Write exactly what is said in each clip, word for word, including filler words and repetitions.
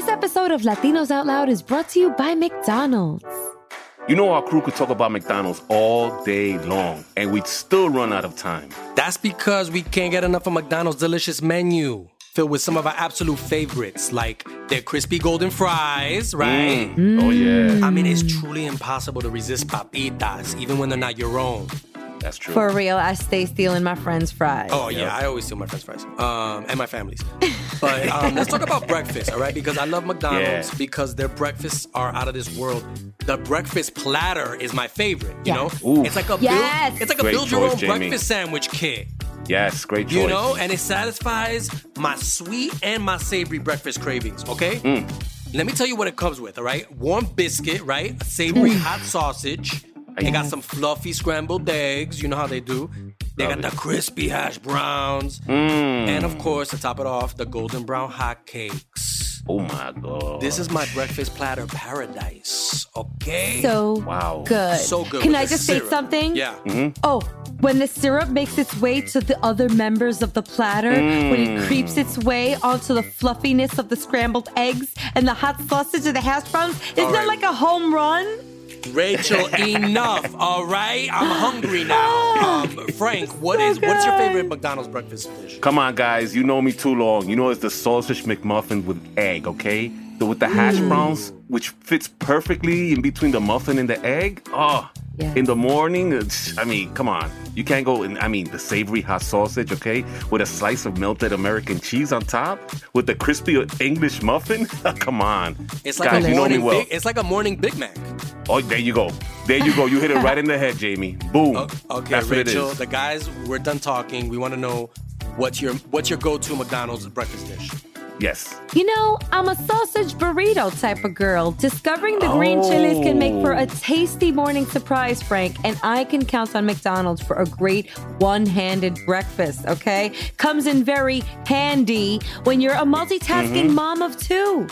This episode of Latinos Out Loud is brought to you by McDonald's. You know our crew could talk about McDonald's all day long, and we'd still run out of time. That's because we can't get enough of McDonald's delicious menu, filled with some of our absolute favorites, like their crispy golden fries, right? Mm. Oh, yeah. I mean, it's truly impossible to resist papitas, even when they're not your own. That's true. For real, I stay stealing my friends' fries. Oh, yeah, yeah I always steal my friends' fries. Um, and my family's. But um, let's talk about breakfast, all right? Because I love McDonald's yeah. because their breakfasts are out of this world. The breakfast platter is my favorite, you yes. know? Oof. It's like a yes. build, it's like a build your own breakfast sandwich kit. Yes, great choice. You know, and it satisfies my sweet and my savory breakfast cravings, okay? Mm. Let me tell you what it comes with, all right? Warm biscuit, right? A savory mm. hot sausage. They got some fluffy scrambled eggs. You know how they do. They Love got it. the crispy hash browns. Mm. And, of course, to top it off, the golden brown hot cakes. Oh, my God. This is my breakfast platter paradise, okay? So wow. good. So good. Can I just syrup. say something? Yeah. Mm-hmm. Oh, when the syrup makes its way to the other members of the platter, mm. when it creeps its way onto the fluffiness of the scrambled eggs and the hot sausage and the hash browns, isn't All right. that like a home run? Rachel, enough, all right? I'm hungry now. Um, Frank, what so is good. what's your favorite McDonald's breakfast dish? Come on, guys. You know me too long. You know it's the sausage McMuffin with egg, okay? The, with the hash mm. browns, which fits perfectly in between the muffin and the egg. Oh, yeah. In the morning, it's, I mean, come on. You can't go, in, I mean, the savory hot sausage, okay? With a slice of melted American cheese on top? With the crispy English muffin? Come on. It's like guys, a you know me well. Big, it's like a morning Big Mac. Oh, there you go. There you go. You hit it right in the head, Jamie. Boom. Okay, okay That's Rachel, what it is. The guys, we're done talking. We want to know what's your what's your go-to McDonald's breakfast dish? Yes. You know, I'm a sausage burrito type of girl. Discovering the green oh. chilies can make for a tasty morning surprise, Frank. And I can count on McDonald's for a great one-handed breakfast, okay? Comes in very handy when you're a multitasking mm-hmm. mom of two.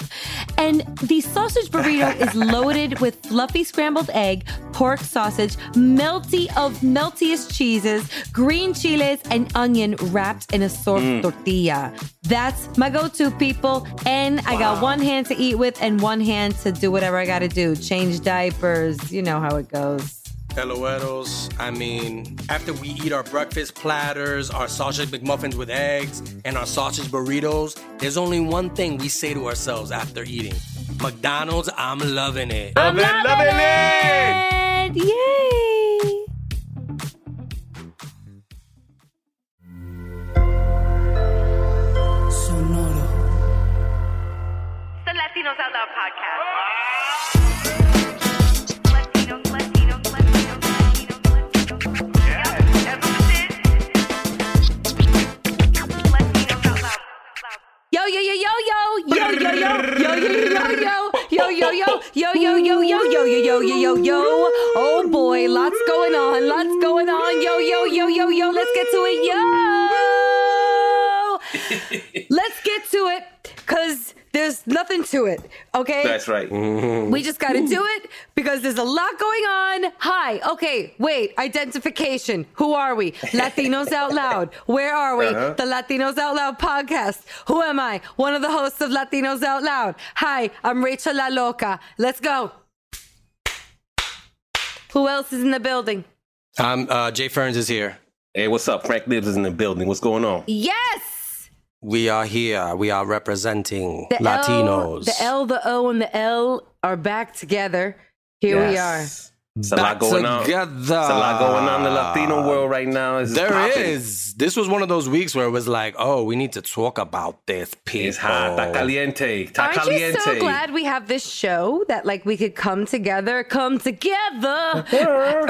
And the sausage burrito is loaded with fluffy scrambled egg, pork sausage, melty of meltiest cheeses, green chiles, and onion wrapped in a soft mm. tortilla. That's my go-to, people. And wow. I got one hand to eat with and one hand to do whatever I got to do. Change diapers. You know how it goes. Helloeros. I mean, after we eat our breakfast platters, our sausage McMuffins with eggs, and our sausage burritos, there's only one thing we say to ourselves after eating. McDonald's, I'm loving it. I'm loving, loving it. it. Yay. Latinos Out Loud podcast. Latinos, Latinos, Latinos, Latinos, Latinos. Yes. That's what this is. Latinos Out Loud. Yo, yo, yo, yo, yo. Yo, yo, yo, yo, yo, yo, yo. Yo, yo, yo, yo, yo, yo, yo, yo, yo, yo, yo, yo. Oh, boy. Lots going on. Lots going on. Yo, yo, yo, yo, yo. Let's get to it. Yo. Let's get to it. Because there's nothing to it, okay? That's right. Mm-hmm. We just got to do it because there's a lot going on. Hi. Okay, wait. Identification. Who are we? Latinos Out Loud. Where are we? Uh-huh. The Latinos Out Loud podcast. Who am I? One of the hosts of Latinos Out Loud. Hi, I'm Rachel La Loca. Let's go. Who else is in the building? I'm uh, Jay Ferns is here. Hey, what's up? Frank Lives is in the building. What's going on? Yes. We are here. We are representing the Latinos. L, the L, the O, and the L are back together. Here yes. we are. It's a back lot going together. on. It's a lot going on in the Latino world right now. It's there popping. is. This was one of those weeks where it was like, oh, we need to talk about this, people. It's hot. Está caliente. Está caliente. Aren't you so glad we have this show that, like, we could come together, come together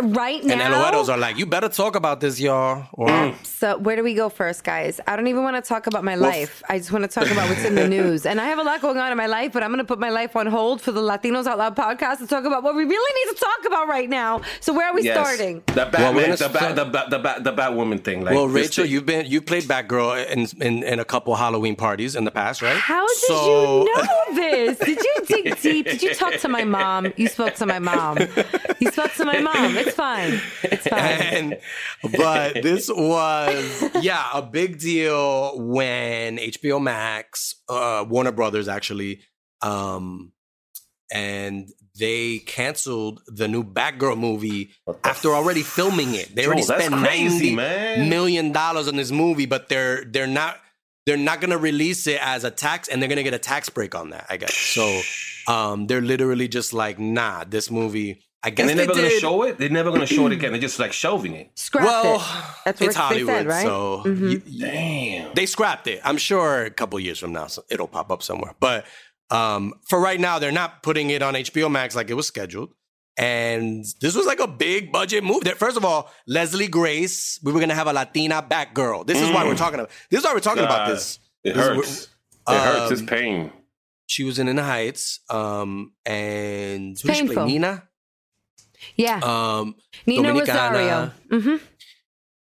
right now? And Eloeros are like, you better talk about this, y'all. Or- mm. So where do we go first, guys? I don't even want to talk about my well, life. I just want to talk about what's in the news. And I have a lot going on in my life, but I'm going to put my life on hold for the Latinos Out Loud podcast and talk about what we really need to talk about right now. Right now, so where are we yes. starting? The Batman, well, the, bat, the, bat, the, bat, the Batwoman thing. Like, well, Rachel, thing. you've been you played Batgirl in, in in a couple Halloween parties in the past, right? How did so... you know this? Did you dig deep? Did you talk to my mom? You spoke to my mom. You spoke to my mom. It's fine. It's fine. And, but this was yeah a big deal when H B O Max, uh, Warner Brothers actually Um, and they canceled the new Batgirl movie after already filming it. They already Yo, spent crazy, ninety man. million dollars on this movie, but they're they're not they're not gonna release it as a tax, and they're gonna get a tax break on that, I guess. So um, they're literally just like, nah, this movie. I guess and they're they never did. gonna show it. They're never gonna show it again. They're just like shelving it. Scrapped well, it. That's what it's Hollywood, said, right? So mm-hmm. y- damn, they scrapped it. I'm sure a couple years from now, so it'll pop up somewhere, but. Um, for right now, they're not putting it on H B O Max like it was scheduled. And this was like a big budget move. First of all, Leslie Grace, we were going to have a Latina Batgirl. This is mm. why we're talking about This is why we're talking uh, about this. It this hurts. Is, um, it hurts. It's pain. She was in In the Heights. Um, and who did she play? Nina? Yeah. Um, Nina Rosario. Mm-hmm.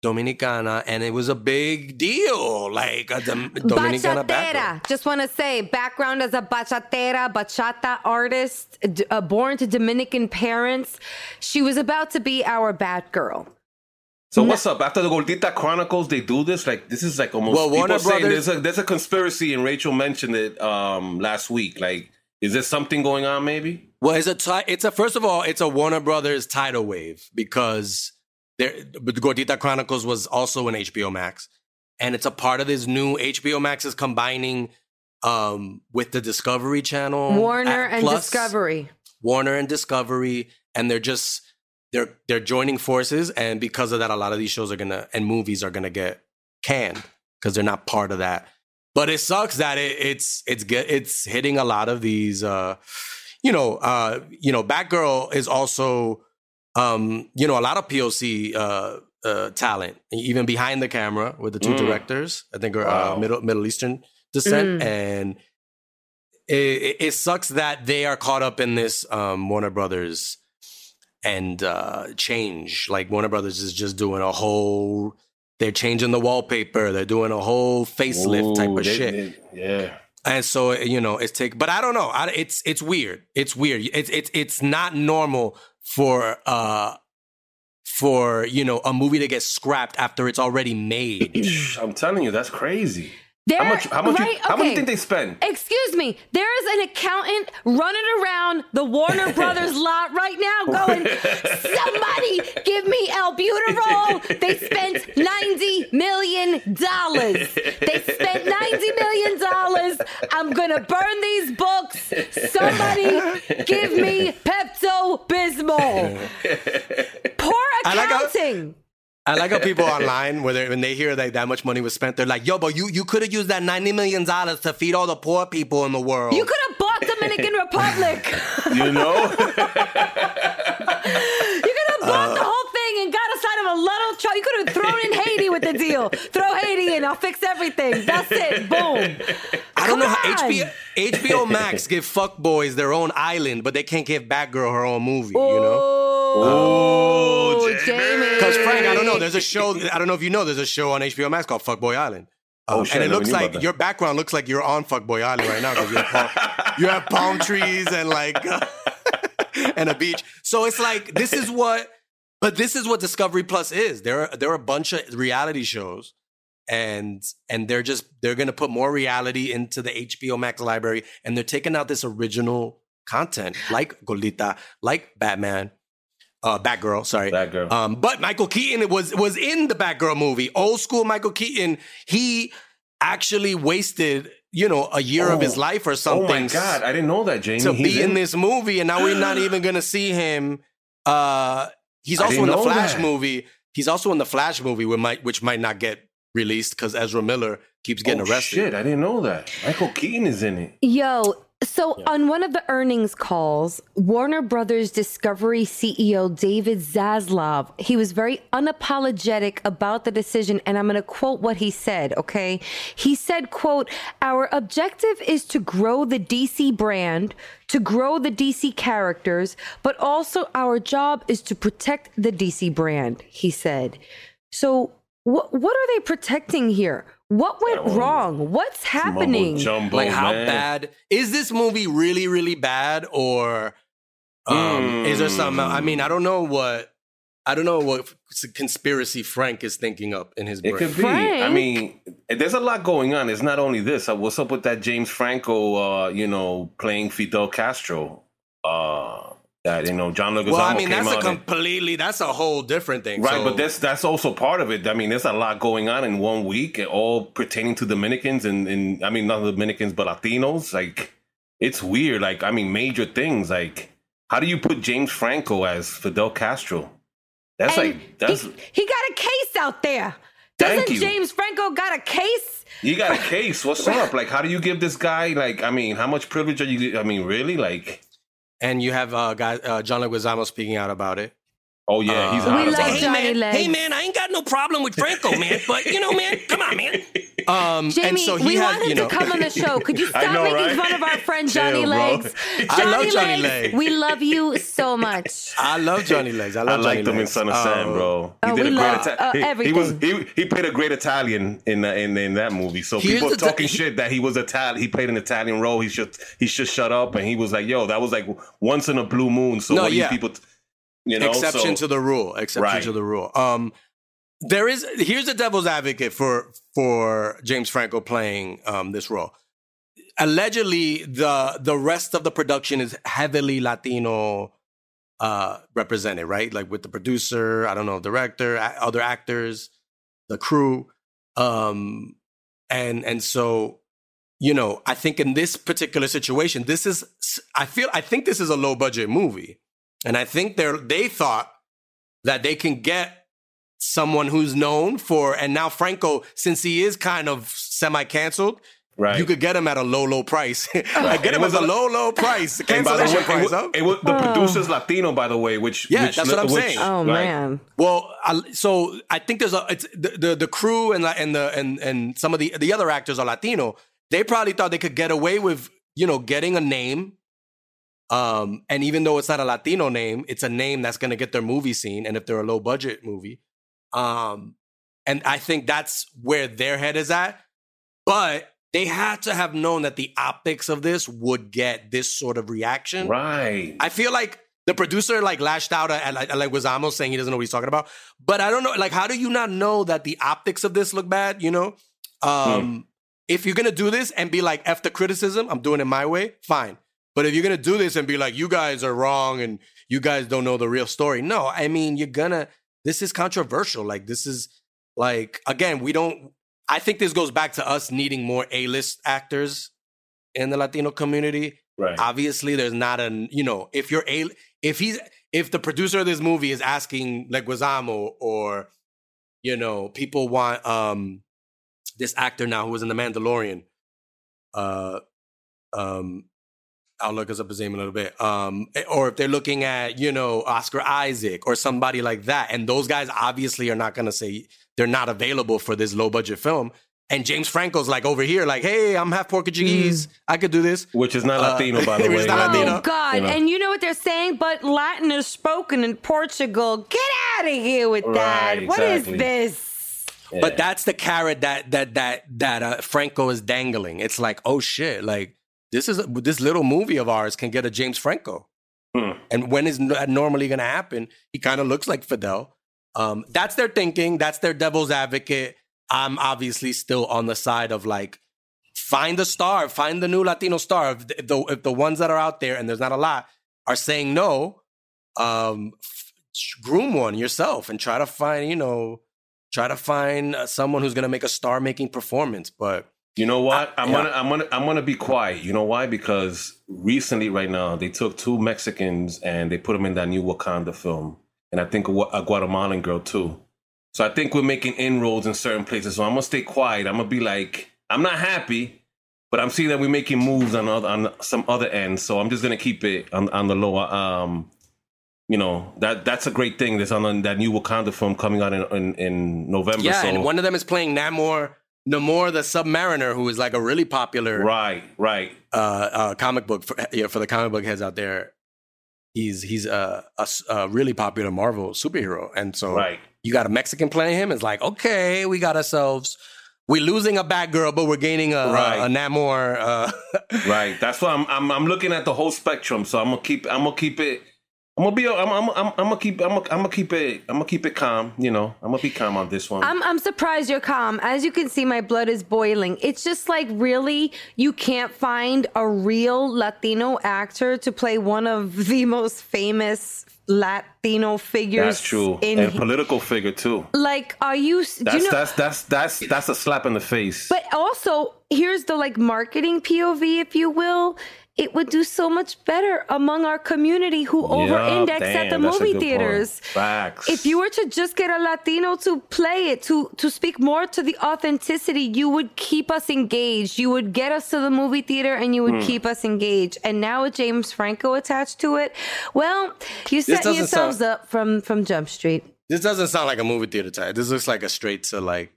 Dominicana, and it was a big deal. Like a Dom- Dominicana bachatera. Just want to say, background as a bachatera, bachata artist, d- uh, born to Dominican parents. She was about to be our Batgirl. So no. what's up? After the Gordita Chronicles, they do this? Like, this is like almost... Well, Warner Brothers... There's a, there's a conspiracy, and Rachel mentioned it um, last week. Like, is there something going on, maybe? Well, it's a, ti- it's a... First of all, it's a Warner Brothers tidal wave, because... There, but Gordita Chronicles was also an H B O Max, and it's a part of this new H B O Max is combining um, with the Discovery Channel, Warner and Plus, Discovery, Warner and Discovery, and they're just they're they're joining forces, and because of that, a lot of these shows are gonna and movies are gonna get canned because they're not part of that. But it sucks that it, it's it's get, it's hitting a lot of these, uh, you know, uh, you know, Batgirl is also. Um, you know, a lot of P O C uh, uh, talent, even behind the camera with the two mm. directors, I think are wow. uh, Middle Middle Eastern descent. Mm. And it, it sucks that they are caught up in this um, Warner Brothers and uh, change. Like Warner Brothers is just doing a whole, they're changing the wallpaper. They're doing a whole facelift Ooh, type of they, shit. They, yeah. And so, you know, it's take, but I don't know. I, it's, it's weird. It's weird. It's, it's, it's not normal for uh for you know a movie to get scrapped after it's already made. I'm telling you, that's crazy. There, how much how much right? you, how okay. much do you think they spend? Excuse me. There is an accountant running around the Warner Brothers lot right now going, somebody give me albuterol. They spent ninety million dollars. They spent ninety million dollars. I'm going to burn these books. Somebody give me Pepto-Bismol. Poor accounting. I like how people online, where they, when they hear that that much money was spent, they're like, yo, but you, you could have used that ninety million dollars to feed all the poor people in the world. You could have bought Dominican Republic. You know? You could have bought uh, the whole thing and got us out of a little trouble. You could have thrown in Haiti with the deal. Throw Haiti in, I'll fix everything. That's it. Boom. I don't Come know how H B O, H B O Max give fuckboys their own island, but they can't give Batgirl her own movie, Ooh. you know? Oh, Jamie. Because Frank, I don't know. There's a show. I don't know if you know. There's a show on H B O Max called Fuckboy Island. Um, oh, shit, and it looks like your background looks like you're on Fuckboy Island right now because you, you have palm trees and like uh, and a beach. So it's like this is what, but this is what Discovery Plus is. There are there are a bunch of reality shows, and and they're just they're gonna put more reality into the H B O Max library, and they're taking out this original content like Golita, like Batman. Uh, Batgirl, sorry. Batgirl. Um, but Michael Keaton was was in the Batgirl movie. Old school Michael Keaton. He actually wasted, you know, a year oh. of his life or something. Oh my God, I didn't know that, Jamie. To He's be in this movie, and now we're not even going to see him. Uh, he's also in the Flash that. movie. He's also in the Flash movie, which might which might not get released because Ezra Miller keeps getting oh, arrested. Shit, I didn't know that. Michael Keaton is in it. Yo. So yeah. on one of the earnings calls, Warner Brothers Discovery C E O David Zaslav, he was very unapologetic about the decision. And I'm going to quote what he said. OK, he said, quote, our objective is to grow the D C brand, to grow the D C characters, but also our job is to protect the D C brand, he said. So wh- what are they protecting here? What went wrong? What's happening? Jumbo, like, how man. bad? Is this movie really, really bad? Or um, mm. is there something? I mean, I don't know what. I don't know what conspiracy Frank is thinking up in his brain. It could be. Frank? I mean, there's a lot going on. It's not only this. What's up with that James Franco, uh, you know, playing Fidel Castro? Uh, that, you know, John Leguizamo. Well, I mean, that's a completely, and, that's a whole different thing. Right, so. But that's, that's also part of it. I mean, there's a lot going on in one week, all pertaining to Dominicans and, and I mean, not Dominicans, but Latinos. Like, it's weird. Like, I mean, major things. Like, how do you put James Franco as Fidel Castro? That's and like that's he, he got a case out there. Doesn't James Franco got a case? You got a case. What's up? Like, how do you give this guy? Like, I mean, how much privilege are you? I mean, really? Like, and you have uh, guy uh, John Leguizamo speaking out about it. Oh yeah, he's uh, out we about love it. Hey man, hey man, I ain't got no problem with Franco, man. But you know, man, come on, man. Um, Jamie, and so he we had, want him you know, to come on the show. Could you stop know, making right? fun of our friend Johnny Chill, Legs? Johnny I love Johnny Legs. Legs. We love you so much. I love Johnny Legs. I love I Johnny Legs. I liked him in Son of Sam, bro. He oh, did a love, great Italian. Uh, he, he was he, he played a great Italian in uh, in, in that movie. So Here's people talking t- shit that he was Italian. He played an Italian role. He should he should shut up. And he was like, yo, that was like once in a blue moon. So no, what do yeah. you people? T- you know, exception so, to the rule. Exception right. to the rule. Um. There is here's the devil's advocate for for James Franco playing um, this role. Allegedly, the the rest of the production is heavily Latino uh, represented, right? Like with the producer, I don't know, director, other actors, the crew, um, and and so you know, I think in this particular situation, this is I feel I think this is a low budget movie, and I think they they thought that they can get. Someone who's known for, and now Franco, since he is kind of semi-canceled, right. you could get him at a low, low price. Right. I get and him at a low, low price. Cancellation price, huh? The oh. producer's Latino, by the way, which... Yeah, which, that's what I'm which, saying. Oh, right? man. Well, I, so I think there's a... It's, the, the, the crew and and the and, and some of the, the other actors are Latino. They probably thought they could get away with, you know, getting a name. Um, and even though it's not a Latino name, it's a name that's going to get their movie seen. And if they're a low-budget movie... Um, and I think that's where their head is at. But they had to have known that the optics of this would get this sort of reaction. Right. I feel like the producer like lashed out at, at, at Leguizamo saying he doesn't know what he's talking about. But I don't know. Like, how do you not know that the optics of this look bad? You know, um, hmm. if you're going to do this and be like, F the criticism, I'm doing it my way. Fine. But if you're going to do this and be like, you guys are wrong and you guys don't know the real story. No, I mean, you're going to. This is controversial. Like, this is, like, again, we don't... I think this goes back to us needing more A-list actors in the Latino community. Right. Obviously, there's not an... You know, if you're A... If he's... If the producer of this movie is asking Leguizamo or, you know, people want um, this actor now who was in The Mandalorian. Uh, um, I'll look us up his name a little bit. Um, or if they're looking at, you know, Oscar Isaac or somebody like that. And those guys obviously are not going to say they're not available for this low budget film. And James Franco's like over here, like, hey, I'm half Portuguese. Mm. I could do this. Which is not Latino, uh, by the way. It's not oh, Latino. God. You know. And you know what they're saying? But Latin is spoken in Portugal. Get out of here with right, that. Exactly. What is this? Yeah. But that's the carrot that that that that uh, Franco is dangling. It's like, oh, shit, like. This is this little movie of ours can get a James Franco. Hmm. And when is that normally going to happen? He kind of looks like Fidel. Um, that's their thinking. That's their devil's advocate. I'm obviously still on the side of like, find the star, find the new Latino star. If the, if the ones that are out there, and there's not a lot, are saying no, um, groom one yourself and try to find, you know, try to find someone who's going to make a star-making performance. But... You know what? I'm yeah. gonna, I'm gonna, I'm gonna be quiet. You know why? Because recently, right now, they took two Mexicans and they put them in that new Wakanda film, and I think a, a Guatemalan girl too. So I think we're making inroads in certain places. So I'm gonna stay quiet. I'm gonna be like, I'm not happy, but I'm seeing that we're making moves on other, on some other ends. So I'm just gonna keep it on, on the lower. Um, you know that that's a great thing. That's on the, that new Wakanda film coming out in in, in November. Yeah, so. And one of them is playing Namor. Namor, the Submariner, who is like a really popular right, right, uh, uh, comic book for, you know, for the comic book heads out there, he's he's a, a, a really popular Marvel superhero, and so right. you got a Mexican playing him. It's like, okay, we got ourselves. We're losing a Batgirl, but we're gaining a, right. a, a Namor. Uh, right, that's why I'm, I'm I'm looking at the whole spectrum. So I'm gonna keep I'm gonna keep it I'm gonna be. I'm. I'm. I'm. I'm gonna keep. I'm. I'm gonna keep it. I'm gonna keep it calm. You know. I'm gonna be calm on this one. I'm. I'm surprised you're calm. As you can see, my blood is boiling. It's just like, really, you can't find a real Latino actor to play one of the most famous Latino figures. That's true. In and political figure too. Like, are you? That's do you know, that's that's that's that's a slap in the face. But also, here's the like marketing P O V, if you will. It would do so much better among our community who yep, over-index damn, at the movie theaters. Facts. If you were to just get a Latino to play it, to to speak more to the authenticity, you would keep us engaged. You would get us to the movie theater and you would mm. keep us engaged. And now with James Franco attached to it, well, you set yourselves sound, up from, from Jump Street. This doesn't sound like a movie theater type. This looks like a straight to like,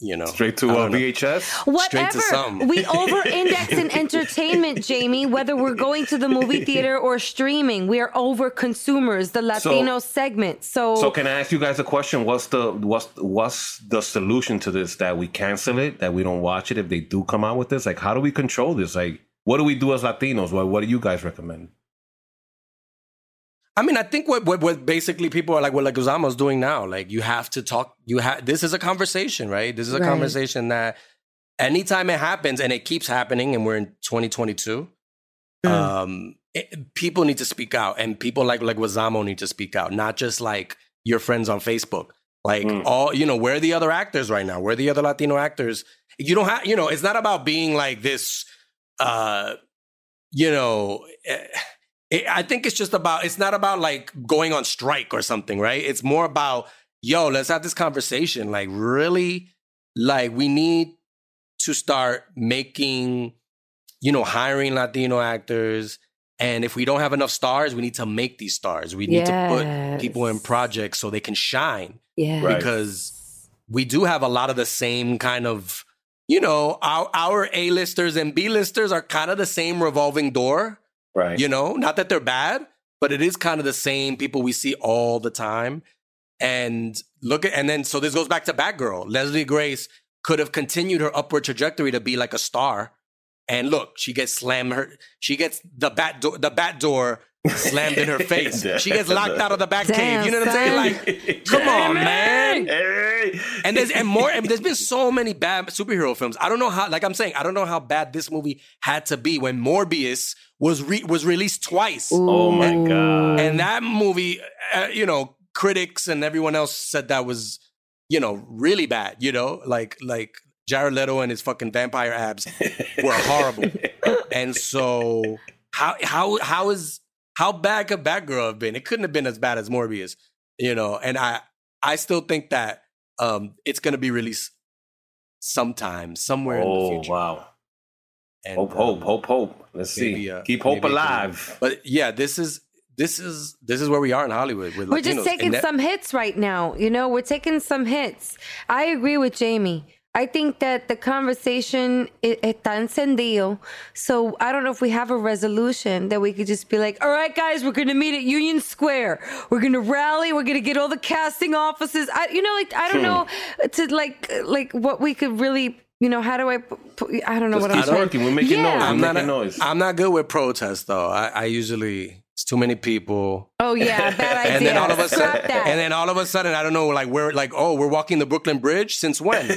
you know, straight to uh, V H S, whatever. Straight to we over-index in entertainment, Jamie. Whether we're going to the movie theater or streaming, we are over-consumers. The Latino so, segment. So, so can I ask you guys a question? What's the what's what's the solution to this? That we cancel it? That we don't watch it if they do come out with this? Like, how do we control this? Like, what do we do as Latinos? What What do you guys recommend? I mean, I think what, what what basically people are like, what Leguizamo's doing now, like you have to talk, you have, this is a conversation, right? This is a right. conversation that anytime it happens and it keeps happening and we're in twenty twenty-two, mm. um, it, people need to speak out and people like Leguizamo need to speak out, not just like your friends on Facebook. Like mm. all, you know, where are the other actors right now? Where are the other Latino actors? You don't have, you know, it's not about being like this, uh, you know... Eh, I think it's just about, it's not about like going on strike or something, right? It's more about, yo, let's have this conversation. Like really, like we need to start making, you know, hiring Latino actors. And if we don't have enough stars, we need to make these stars. We need yes. to put people in projects so they can shine. Yeah, right. Because we do have a lot of the same kind of, you know, our, our A-listers and B-listers are kind of the same revolving door. Right. You know, not that they're bad, but it is kind of the same people we see all the time. And look at, and then, so this goes back to Batgirl. Leslie Grace could have continued her upward trajectory to be like a star. And look, she gets slammed, her, she gets the bat, do- the bat door slammed in her face. She gets locked out of the Bat Damn, cave. You know what I'm saying? Like, come on, man. Hey. And there's and more. And there's been so many bad superhero films. I don't know how. Like I'm saying, I don't know how bad this movie had to be when Morbius was re- was released twice. Ooh. Oh my god! And that movie, uh, you know, critics and everyone else said that was, you know, really bad. You know, like like Jared Leto and his fucking vampire abs were horrible. And so how how how is How bad could Batgirl have been? It couldn't have been as bad as Morbius, you know. And I, I still think that um, it's going to be released sometime, somewhere oh, in the future. Oh wow! And, hope, um, hope, hope, hope. Let's maybe, see. Uh, Keep hope alive. But yeah, this is this is this is where we are in Hollywood. With we're Latinos. just taking that- some hits right now. You know, we're taking some hits. I agree with Jamie. I think that the conversation está encendido. So I don't know if we have a resolution that we could just be like, all right, guys, we're going to meet at Union Square. We're going to rally. We're going to get all the casting offices. I, you know, like, I don't hmm. know to like, like what we could really, you know, how do I, I don't know just what I'm working. We're making yeah. noise. I'm, I'm not making a, noise. I'm not good with protests, though. I, I usually... It's too many people. Oh yeah, bad idea. And then all of a sudden, and then all of a sudden, I don't know, like we're like, oh, we're walking the Brooklyn Bridge since when?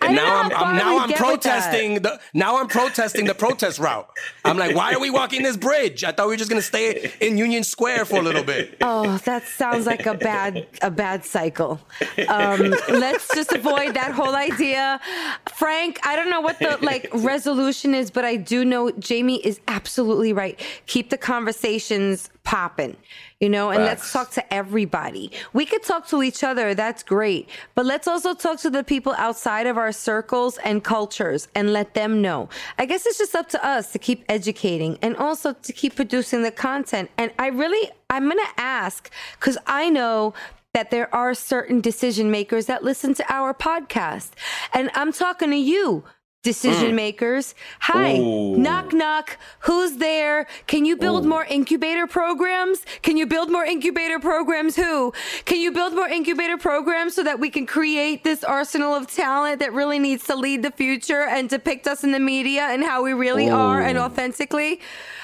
And now I'm, I'm now I'm protesting the now I'm protesting the protest route. I'm like, why are we walking this bridge? I thought we were just gonna stay in Union Square for a little bit. Oh, that sounds like a bad a bad cycle. Um, let's just avoid that whole idea, Frank. I don't know what the like resolution is, but I do know Jamie is absolutely right. Keep the conversation. Conversations popping, you know, and Facts. Let's talk to everybody. We could talk to each other. That's great. But let's also talk to the people outside of our circles and cultures and let them know. I guess it's just up to us to keep educating and also to keep producing the content. And I really, I'm going to ask, because I know that there are certain decision makers that listen to our podcast. And I'm talking to you, decision makers. Hi, Ooh. knock, knock, who's there? Can you build Ooh. more incubator programs? Can you build more incubator programs? Who? Can you build more incubator programs so that we can create this arsenal of talent that really needs to lead the future and depict us in the media and how we really Ooh. are and authentically?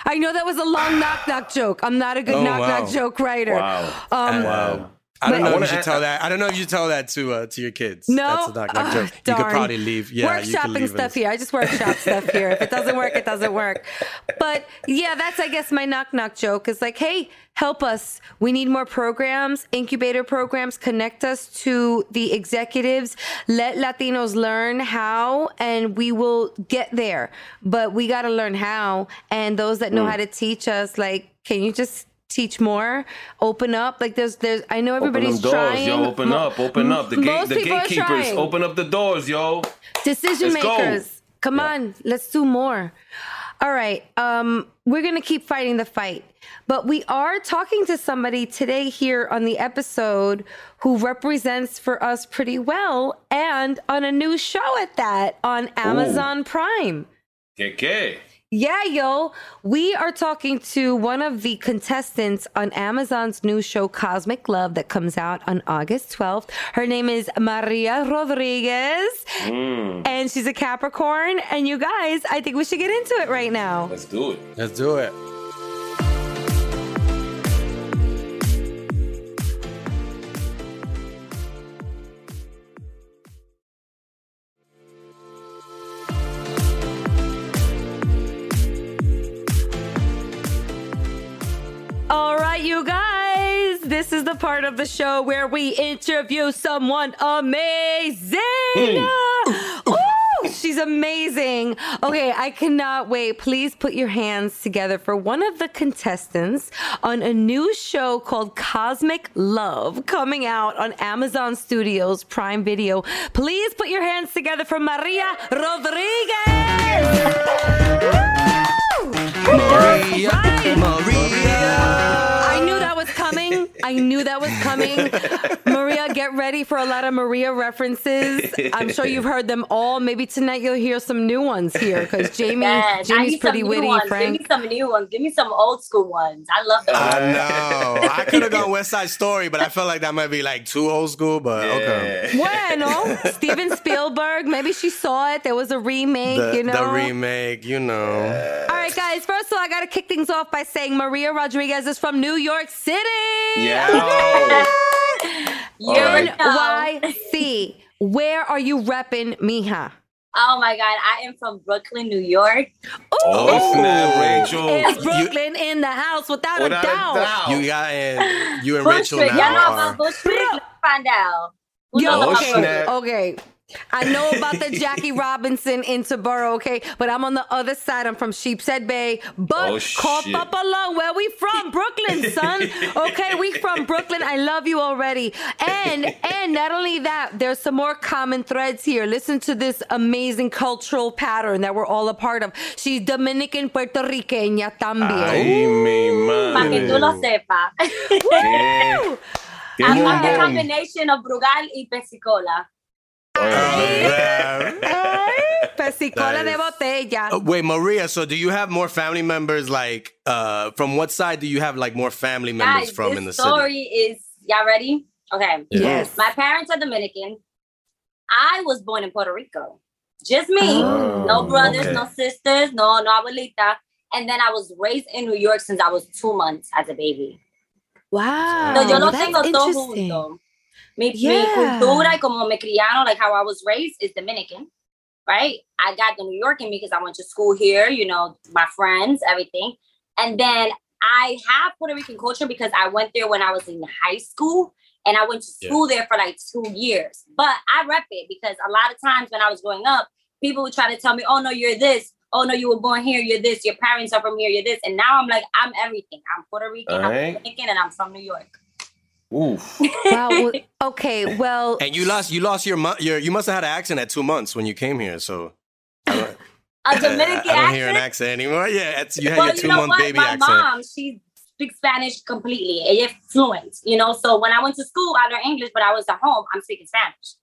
I know that was a long knock, knock joke. I'm not a good oh, knock, wow. knock joke writer. Wow. Um, wow. I don't but, know if you should I, tell that. I don't know if you tell that to uh, to your kids. No, that's a knock, knock uh, joke. Darn. You could probably leave. Yeah, workshopping you could leave stuff us. here. I just workshop stuff here. If it doesn't work, it doesn't work. But yeah, that's I guess my knock knock joke is like, hey, help us. We need more programs, incubator programs. Connect us to the executives. Let Latinos learn how, and we will get there. But we got to learn how. And those that know mm. how to teach us, like, can you just teach more, open up. Like there's, there's. I know everybody's open trying. Doors, yo, open Mo- up, open up. The, gate, the gatekeepers, open up the doors, yo. Decision let's makers, go. come yeah. on, let's do more. All right, um, we're gonna keep fighting the fight, but we are talking to somebody today here on the episode who represents for us pretty well, and on a new show at that on Amazon Ooh. Prime. K K. Yeah, yo, we are talking to one of the contestants on Amazon's new show, Cosmic Love, that comes out on August twelfth. Her name is Maria Rodríguez, mm. and she's a Capricorn. And you guys, I think we should get into it right now. Let's do it. Let's do it. All right, you guys, this is the part of the show where we interview someone amazing. Mm. Ooh, she's amazing. Okay, I cannot wait. Please put your hands together for one of the contestants on a new show called Cosmic Love, coming out on Amazon Studios Prime Video. Please put your hands together for Maria Rodríguez. Maria, right. Maria. I knew that was coming. I knew that was coming. Maria, get ready for a lot of Maria references. I'm sure you've heard them all. Maybe tonight you'll hear some new ones here because Jamie, yes, Jamie's pretty witty, ones. Frank. Give me some new ones. Give me some old school ones. I love them. I know. I could have gone West Side Story, but I felt like that might be like too old school, but yeah. okay. Bueno, Steven Spielberg. Maybe she saw it. There was a remake, the, you know. The remake, you know. Yeah. All right, guys. First of all, I got to kick things off by saying Maria Rodríguez is from New York City. Yeah. N Y C. Where are you repping, mija? Oh my God, I am from Brooklyn, New York. Ooh. Oh snap, Rachel! It's Brooklyn you, in the house without, without a, doubt. a doubt. You got it. You and Bush Rachel now. Y'all know about Bush Creek? Let's find out. Who Yo, knows about snap. Okay. I know about the Jackie Robinson into Borough, okay? But I'm on the other side. I'm from Sheepshead Bay. But oh, call Papa Long. Where we from? Brooklyn, son. Okay, we from Brooklyn. I love you already. And and not only that, there's some more common threads here. Listen to this amazing cultural pattern that we're all a part of. She's Dominican Puerto Riqueña también. Ay, mi madre. Pa que tú lo sepas. Woo! I love the combination of Brugal y Pesicola. Ay, ay, pesicola de botella. Uh, wait, Maria, so do you have more family members, like, uh, from what side do you have, like, more family members Guys, from in the city? This story is, y'all ready? Okay. Yes. yes. My parents are Dominican. I was born in Puerto Rico. Just me. Oh, no brothers, okay. no sisters, no, no abuelita. And then I was raised in New York since I was two months as a baby. Wow. So yo lo tengo todo junto. Mi, yeah. mi cultura y como me criaron, like how I was raised, is Dominican, right? I got the New York in me because I went to school here, you know, my friends, everything. And then I have Puerto Rican culture because I went there when I was in high school and I went to school yeah. there for like two years. But I rep it because a lot of times when I was growing up, people would try to tell me, oh, no, you're this. Oh, no, you were born here. You're this. Your parents are from here. You're this. And now I'm like, I'm everything. I'm Puerto Rican, All right. I'm Dominican, and I'm from New York. Oof. Wow. Well, okay. Well, and you lost you lost your, your you must have had an accent at two months when you came here. So I don't, a Dominican accent. I, I don't hear an accent anymore. Yeah, it's, you had well, your two you know month what? baby My accent. My mom, she speaks Spanish completely. It's fluent, you know. So when I went to school, I learned English, but I was at home. I'm speaking Spanish.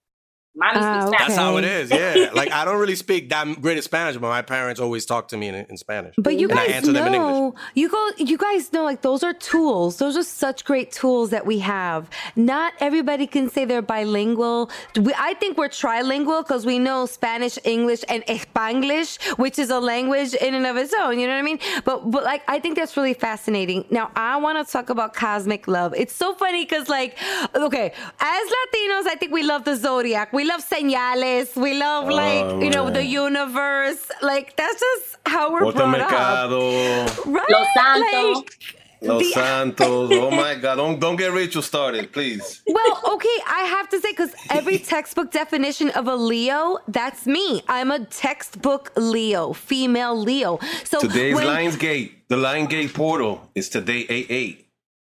Ah, okay. That's how it is, yeah. Like, I don't really speak that great Spanish, but my parents always talk to me in, in Spanish. But you and guys I answer know, them in English. You, go, you guys know, like, those are tools. Those are such great tools that we have. Not everybody can say they're bilingual. We, I think we're trilingual because we know Spanish, English, and Spanglish, which is a language in and of its own, you know what I mean? But, but like, I think that's really fascinating. Now, I want to talk about Cosmic Love. It's so funny because, like, okay, as Latinos, I think we love the Zodiac. We We love señales. We love, like, oh, you know, the universe. Like, that's just how we're Puerto brought Mercado. Up. Right? Los Santos. Like, Los the- Santos. Oh, my God. Don't, don't get Rachel started, please. Well, okay, I have to say, because every textbook definition of a Leo, that's me. I'm a textbook Leo, female Leo. So today's when- Lionsgate. The Lionsgate portal is today eight eight.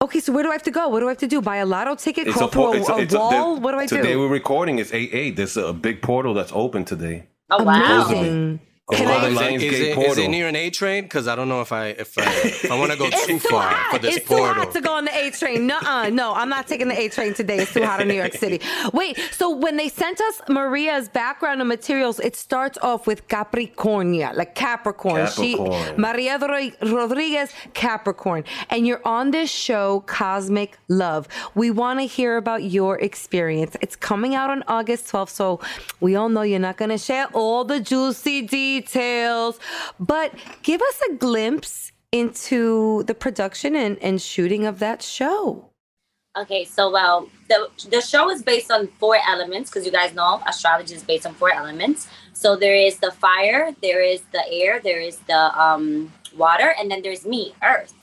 Okay, so where do I have to go? What do I have to do? Buy a lotto ticket? It's call a, po- through a, it's a, it's a wall? A, what do I today do? Today we're recording. It's eight eight. There's a, a big portal that's open today. Oh, wow. Amazing. Is it, is it near an A train? Because I don't know if I if I, if I want to go too, too far hot. For this it's portal. It's too hot to go on the A train. Nuh-uh. No, I'm not taking the A train today. It's too hot in New York City. Wait, so when they sent us Maria's background and materials, it starts off with Capricornia, like Capricorn. Capricorn. She, Maria Rodríguez, Capricorn. And you're on this show, Cosmic Love. We want to hear about your experience. It's coming out on August twelfth, so we all know you're not going to share all the juicy details. Details, but give us a glimpse into the production and, and shooting of that show. Okay, so well, the, the show is based on four elements, because you guys know astrology is based on four elements. So there is the fire, there is the air, there is the um, water, and then there's me, Earth.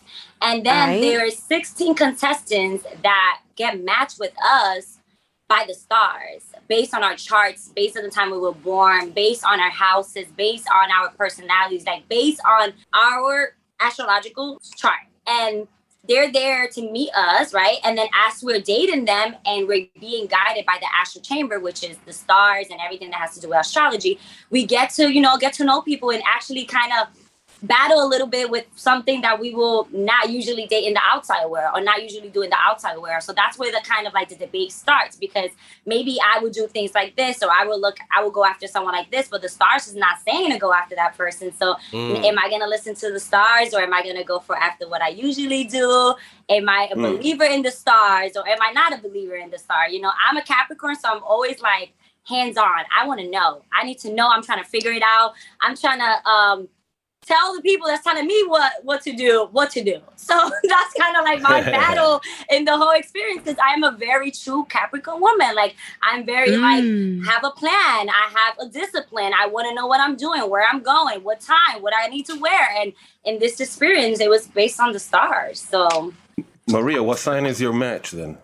And then right. there are sixteen contestants that get matched with us by the stars, based on our charts, based on the time we were born, based on our houses, based on our personalities, like based on our astrological chart. And they're there to meet us, right? And then as we're dating them and we're being guided by the astral chamber, which is the stars and everything that has to do with astrology, we get to, you know, get to know people and actually kind of battle a little bit with something that we will not usually date in the outside world or not usually do in the outside world. So that's where the kind of like the debate starts, because maybe I would do things like this, or I will look, I will go after someone like this, but the stars is not saying to go after that person. So mm. am I going to listen to the stars, or am I going to go for after what I usually do? Am I a mm. believer in the stars, or am I not a believer in the star? You know, I'm a Capricorn, so I'm always like hands-on. I want to know. I need to know. I'm trying to figure it out. I'm trying to, um, tell the people that's telling me what, what to do, what to do. So that's kind of like my battle in the whole experience, because I'm a very true Capricorn woman. Like, I'm very, mm. like, have a plan. I have a discipline. I want to know what I'm doing, where I'm going, what time, what I need to wear. And in this experience, it was based on the stars. So, Maria, what sign is your match then?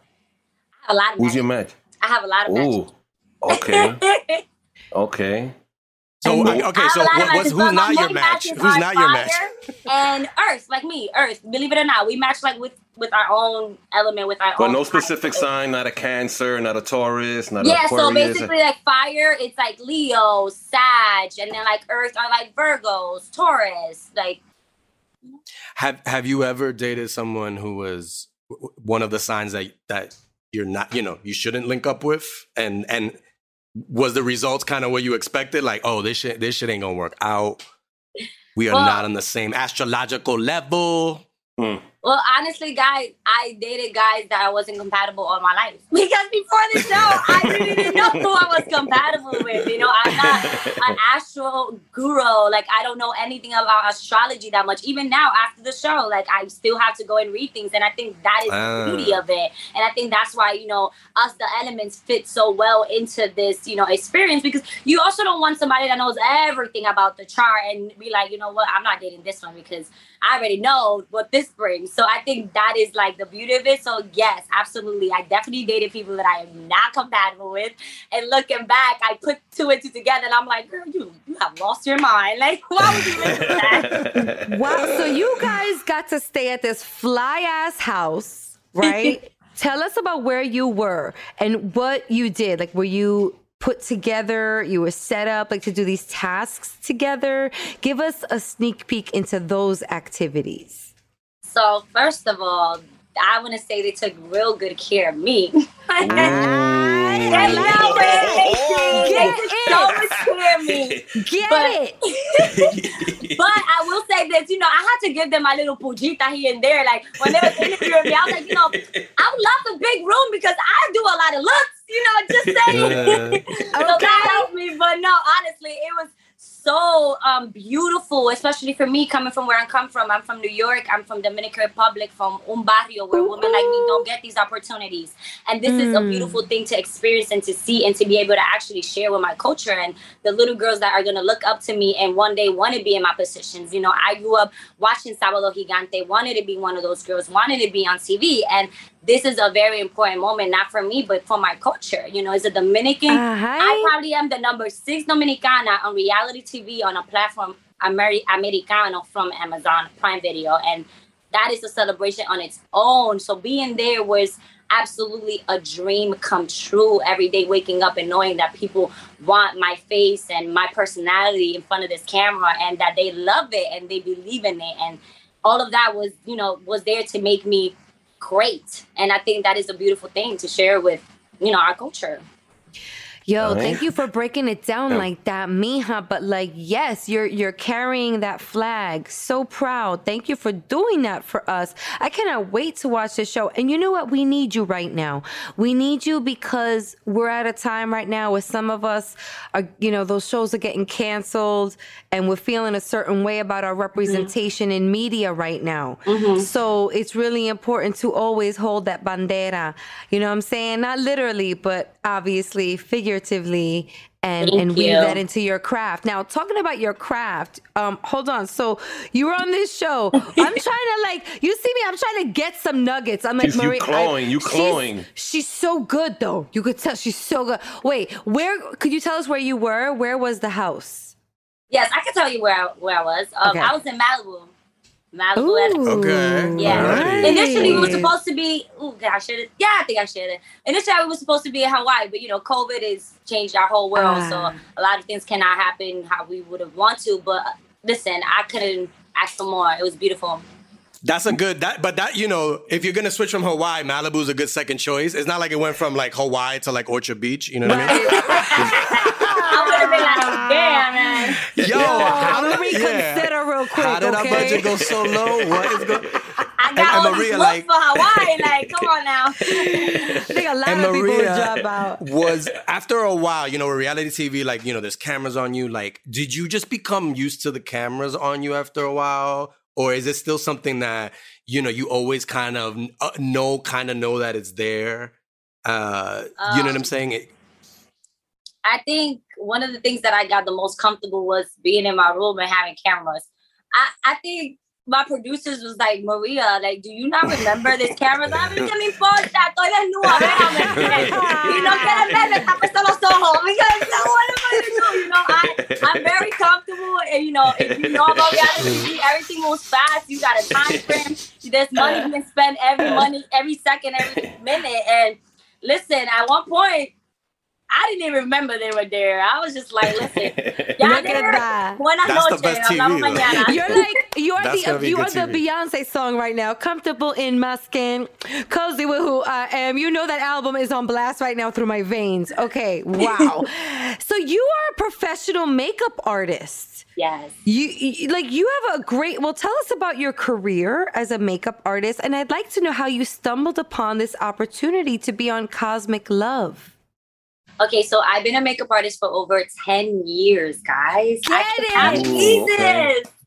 I have a lot of Who's matches. your match? I have a lot of matches. Ooh, okay. okay. So okay, so what, what's, who's not your match? Who's not your match? And Earth, like me, Earth. Believe it or not, we match like with, with our own element, with our but own. But no specific type. sign, not a Cancer, not a Taurus, not yeah, a Aquarius. Yeah, so basically, like fire, it's like Leo, Sag, and then like Earth are like Virgos, Taurus, like. Have Have you ever dated someone who was one of the signs that that you're not, you know, you shouldn't link up with, and and. Was the results kind of what you expected? Like, oh, this shit, this shit ain't gonna work out. We are well, not on the same astrological level. Mm. Well, honestly, guys, I dated guys that I wasn't compatible all my life. Because before the show, I didn't even know who I was compatible with. You know, I'm not an astral guru. Like, I don't know anything about astrology that much. Even now, after the show, like, I still have to go and read things. And I think that is uh. the beauty of it. And I think that's why, you know, us, the elements, fit so well into this, you know, experience. Because you also don't want somebody that knows everything about the chart and be like, you know what, I'm not dating this one because I already know what this brings. So I think that is like the beauty of it. So yes, absolutely. I definitely dated people that I am not compatible with. And looking back, I put two and two together and I'm like, girl, you, you have lost your mind. Like, why would you listen to that? Wow. So you guys got to stay at this fly ass house, right? Tell us about where you were and what you did. Like, were you put together? You were set up like to do these tasks together. Give us a sneak peek into those activities. So first of all, I want to say they took real good care of me. Mm. right. I love it. Get it. Get but, it. But I will say this, you know, I had to give them my little pujita here and there. Like, when they were interviewing me, I was like, you know, I would love the big room because I do a lot of looks, you know, just saying. Uh, so okay. That helped me. But no, honestly, it was so um, beautiful, especially for me coming from where I come from. I'm from New York. I'm from Dominican Republic, from un barrio where ooh. Women like me don't get these opportunities. And this mm. is a beautiful thing to experience and to see and to be able to actually share with my culture and the little girls that are going to look up to me and one day want to be in my positions. You know, I grew up watching Sábado Gigante, wanted to be one of those girls, wanted to be on T V. And this is a very important moment, not for me, but for my culture. You know, as a Dominican, uh-huh. I probably am the number six Dominicana on reality T V on a platform Ameri- Americano from Amazon Prime Video. And that is a celebration on its own. So being there was absolutely a dream come true every day, waking up and knowing that people want my face and my personality in front of this camera and that they love it and they believe in it. And all of that was, you know, was there to make me great. And I think that is a beautiful thing to share with, you know, our culture. Yo, right. Thank you for breaking it down yeah. like that, mija. But like, yes, you're you're carrying that flag. So proud. Thank you for doing that for us. I cannot wait to watch this show. And you know what? We need you right now. We need you because we're at a time right now where some of us are, you know, those shows are getting canceled and we're feeling a certain way about our representation mm-hmm. in media right now. Mm-hmm. So it's really important to always hold that bandera. You know what I'm saying? Not literally, but obviously, figure and, and weave that into your craft. Now, talking about your craft, um, hold on. So you were on this show. I'm trying to like, you see me, I'm trying to get some nuggets. I'm like, Maria, you clawing, you clawing. She's, she's so good though. You could tell she's so good. Wait, where, could you tell us where you were? Where was the house? Yes, I can tell you where I, where I was. Um, okay. I was in Malibu. Malibu. Okay. Yeah. Right. Initially, we were supposed to be. Oh, God, I should have. Yeah, I think I should have. Initially, we were supposed to be in Hawaii, but you know, COVID has changed our whole world, uh. so a lot of things cannot happen how we would have wanted to. But listen, I couldn't ask for more. It was beautiful. That's a good, that, but that, you know, if you're going to switch from Hawaii, Malibu's a good second choice. It's not like it went from like Hawaii to like Orchard Beach, you know what I mean? I would have been like, damn, man. Yo, how did we reconsider real quick, How did okay? our budget go so low? What is going I got and, and all Maria, these like, for Hawaii, like, come on now. I think a lot and of Maria people would drop out. Was, after a while, you know, reality T V, like, you know, there's cameras on you. Like, did you just become used to the cameras on you after a while? Or is it still something that, you know, you always kind of know, kind of know that it's there? Uh, um, you know what I'm saying? It, I think one of the things that I got the most comfortable was being in my room and having cameras. I, I think my producers was like, Maria, like, do you not remember this cameras? I mean, me importa, estoy desnuda, déjame. Y no quieren verme, tapese los ojos. Because what am I gonna do? You know, I, I'm very comfortable. And, you know, if you know about reality, everything moves fast. You got a time frame. There's money being spent every money, every second, every minute. And listen, at one point, I didn't even remember they were there. I was just like, listen, y'all look there. At that. When I that's the best Jay, T V. Like, you're like, you're that's the, you are the Beyonce song right now. Comfortable in my skin, cozy with who I am. You know that album is on blast right now through my veins. Okay, wow. So you are a professional makeup artist. Yes. You, you like you have a great. Well, tell us about your career as a makeup artist, and I'd like to know how you stumbled upon this opportunity to be on Cosmic Love. Okay, so I've been a makeup artist for over ten years, guys. Get I it! Jesus!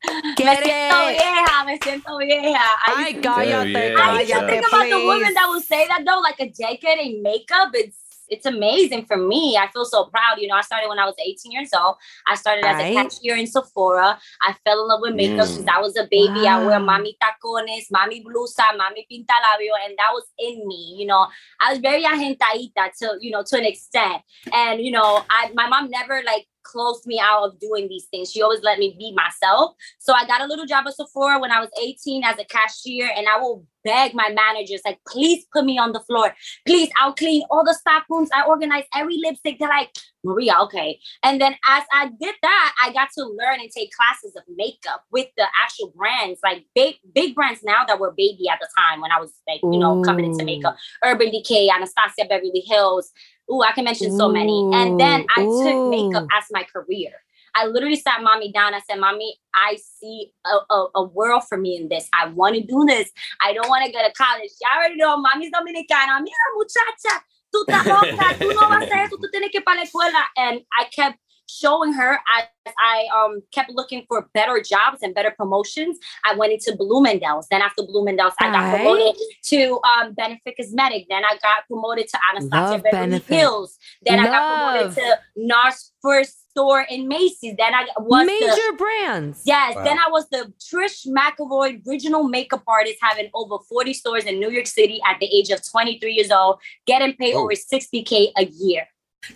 Okay. Get me it! Me siento vieja, me siento vieja. I got there. I just think about the women that will say that, though, like a jacket and makeup. It's it's amazing for me. I feel so proud. You know, I started when I was eighteen years old. I started as right. a cashier in Sephora. I fell in love with makeup mm. since I was a baby. Wow. I wear mami tacones, mami blusa, mami pintalabio, and that was in me. You know, I was very agentadita to, you know, to an extent. And, you know, I, my mom never like closed me out of doing these things. She always let me be myself. So I got a little job at Sephora when I was eighteen as a cashier, and I will beg my managers, like, please put me on the floor. Please, I'll clean all the stock rooms. I organize every lipstick. They're like, Maria, okay. And then as I did that, I got to learn and take classes of makeup with the actual brands, like big big brands now that were baby at the time when I was like, you know, coming into makeup. Urban Decay, Anastasia Beverly Hills, Ooh, I can mention so many. And then I Ooh. took makeup as my career. I literally sat mommy down. I said, mommy, I see a, a, a world for me in this. I want to do this. I don't want to go to college. Y'all already know, mommy's Dominicana. Mira, muchacha, tú estás loca. Tú no vas a hacer eso. Tú tienes que ir para la escuela. And I kept showing her as I um, kept looking for better jobs and better promotions. I went into Bloomingdale's. Then after Bloomingdale's, I got promoted to um, Benefit Cosmetic. Then I got promoted to Anastasia Beverly Hills. Then Love. I got promoted to N A R S First Store in Macy's. Then I was major the, brands. Yes. Wow. Then I was the Trish McElroy original makeup artist, having over forty stores in New York City at the age of twenty-three years old, getting paid oh. over sixty K a year.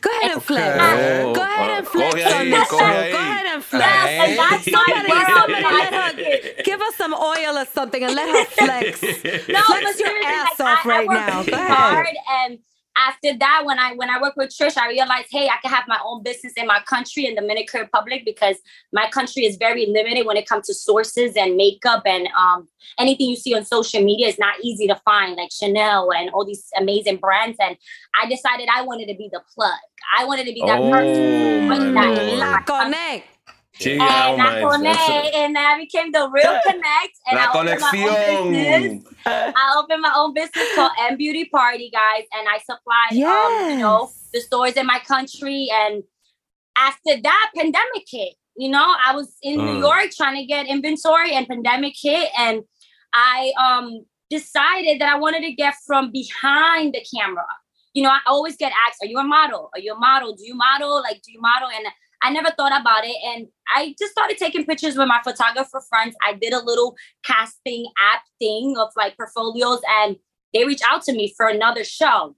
Go ahead and flex. Okay. Go ahead and flex oh, on this show. Go ahead and flex. Yes, and that's somebody, somebody let her, give us some oil or something and let her flex. No, flex your ass like, off I, right I now. Go ahead. Hard and after that, when I when I worked with Trish, I realized, hey, I can have my own business in my country, in the Dominican Republic, because my country is very limited when it comes to sources and makeup, and um, anything you see on social media is not easy to find, like Chanel and all these amazing brands. And I decided I wanted to be the plug. I wanted to be that oh, person. La Connect. And I connect, and I became the real connect, and I opened my own business. I opened my own business called MBeauty Party, guys, and I supplied, yes. um, you know, the stores in my country. And after that, pandemic hit. You know, I was in mm. New York trying to get inventory, and pandemic hit, and I um, decided that I wanted to get from behind the camera. You know, I always get asked, "Are you a model? Are you a model? Do you model? Like, do you model?" And I never thought about it. And I just started taking pictures with my photographer friends. I did a little casting app thing of like portfolios, and they reached out to me for another show.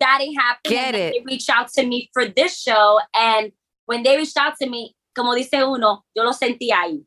That ain't happening. Get it. They reached out to me for this show. And when they reached out to me, como dice uno, yo lo sentí ahí.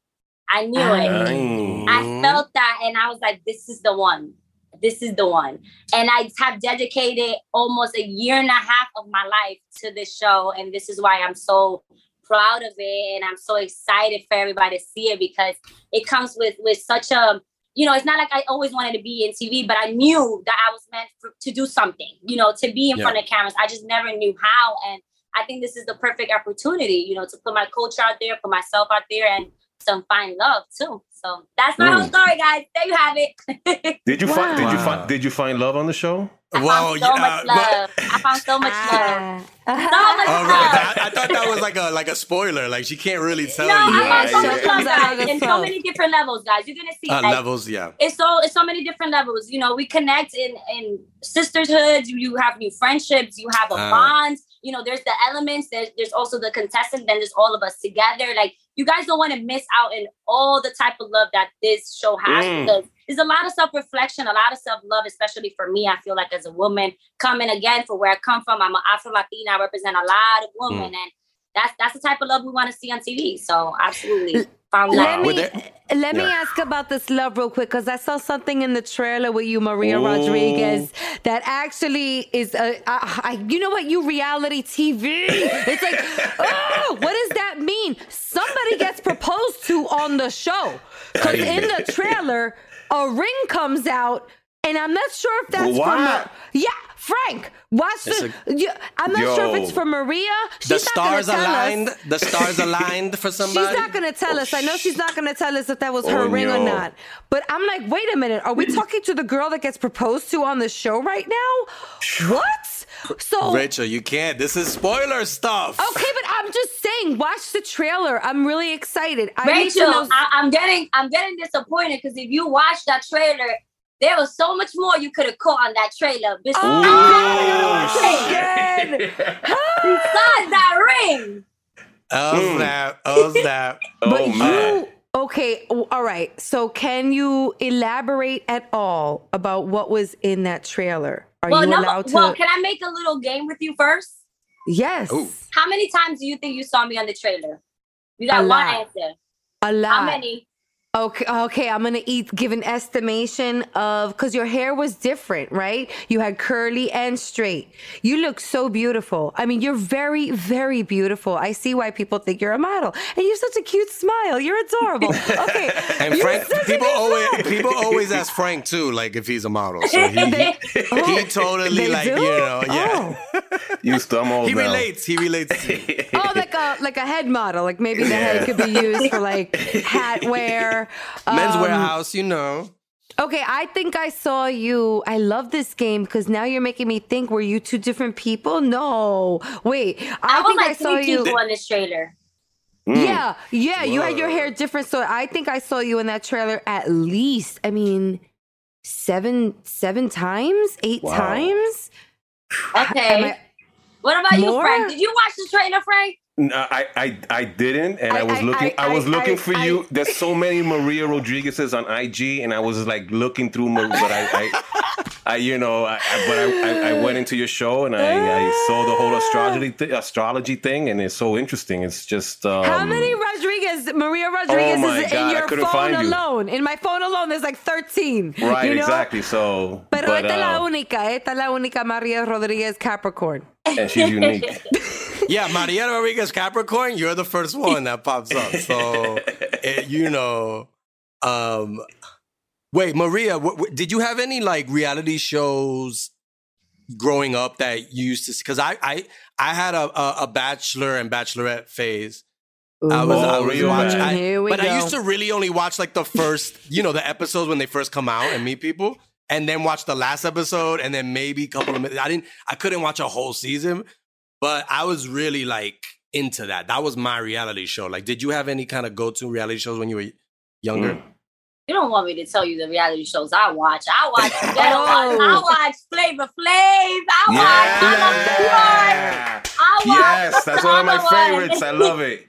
I knew it. Mm. I felt that. And I was like, this is the one. This is the one. And I have dedicated almost a year and a half of my life to this show. And this is why I'm so proud of it. And I'm so excited for everybody to see it, because it comes with, with such a, you know, it's not like I always wanted to be in T V, but I knew that I was meant for, to do something, you know, to be in yeah. front of cameras. I just never knew how. And I think this is the perfect opportunity, you know, to put my culture out there, put myself out there, and some fine love too. So that's my mm. whole story, guys. There you have it. did you wow. find? Did you find? Did you find love on the show? I well, found so uh, much love. But... I found so much love. So much oh, love. That, I thought that was like a like a spoiler. Like she can't really tell no, you. No, I found so much love, guys, in so many different levels, guys. You're gonna see uh, like, levels. Yeah, it's so it's so many different levels. You know, we connect in in sisterhoods. You have new friendships. You have a uh. bond. You know, there's the elements. There's there's also the contestants. Then there's all of us together. Like. You guys don't want to miss out on all the type of love that this show has. Mm. Because there's a lot of self-reflection, a lot of self-love, especially for me. I feel like as a woman, coming again from where I come from, I'm an Afro-Latina. I represent a lot of women. Mm. And that's that's the type of love we want to see on T V. So absolutely. Found let love. me, let yeah. me ask about this love real quick, because I saw something in the trailer with you, Maria Ooh. Rodriguez, that actually is, a, a, a, you know what, you reality T V. It's like, oh, what does that mean? Somebody gets proposed to on the show, because in the trailer, a ring comes out, and I'm not sure if that's what? from a, yeah, Frank, watch the, a, you, I'm not yo, sure if it's for Maria. She's the stars not gonna tell aligned. Us. The stars aligned for somebody. She's not going to tell oh, us. I know she's not going to tell us if that was oh, her ring no. or not. But I'm like, wait a minute. Are we talking to the girl that gets proposed to on the show right now? What? So, Rachel, you can't. This is spoiler stuff. Okay, but I'm just saying, watch the trailer. I'm really excited. I Rachel, know- I, I'm getting, I'm getting disappointed, because if you watch that trailer, there was so much more you could have caught on that trailer. Bitch. Oh, oh shit! You saw that ring. Oh snap! Oh snap! But oh, man. you okay? All right. So, can you elaborate at all about what was in that trailer? Are well, you no, allowed to? Well, can I make a little game with you first? Yes. Ooh. How many times do you think you saw me on the trailer? You got a one lot. answer. A lot. How many? Okay, okay, I'm gonna eat, give an estimation of, because your hair was different, right? You had curly and straight. You look so beautiful. I mean, you're very, very beautiful. I see why people think you're a model. And you have such a cute smile. You're adorable. Okay. And Frank, people always smile. people always ask Frank too, like if he's a model. So he, they, oh, he totally like, do? you know, yeah. Oh. You stumble. He now. relates. He relates. To you. Oh, like a like a head model. Like maybe the yeah. head could be used for like hat wear, um, men's warehouse. You know. Okay, I think I saw you. I love this game because now you're making me think. Were you two different people? No. Wait. I, I think like I saw you. People in this trailer. Mm. Yeah, yeah. Whoa. You had your hair different, so I think I saw you in that trailer at least. I mean, seven, seven times, eight wow. times. Okay. I, what about more? you, Frank? Did you watch the trailer, Frank? No, I, I, I didn't, and I, I was I, looking. I, I, I was looking I, for I, you. I, There's so many Maria Rodriguez's on I G, and I was like looking through, but I, I, I you know, I, I, but I, I, I went into your show, and I, I saw the whole astrology th- astrology thing, and it's so interesting. It's just um, how many Rodriguez, Maria Rodriguez, oh is God, in your phone alone? You. In my phone alone, there's like thirteen. Right, you know? Exactly. So, pero but, esta uh, la única, esta la única Maria Rodriguez Capricorn, and she's unique. Yeah, Maria Rodriguez Capricorn, you're the first one that pops up. So, it, you know, um, wait, Maria, w- w- did you have any like reality shows growing up that you used to see? Because I, I, I had a, a, a bachelor and bachelorette phase. Ooh. I was, I was watching, I, Here we but go. I used to really only watch like the first, you know, the episodes when they first come out and meet people, and then watch the last episode, and then maybe a couple of minutes. I didn't, I couldn't watch a whole season. But I was really, like, into that. That was my reality show. Like, did you have any kind of go-to reality shows when you were younger? Mm. You don't want me to tell you the reality shows I watch. I watch Fidel, I watch Flavor Flav. I watch yeah. I love yeah. Yes, that's one of my favorites. I love it.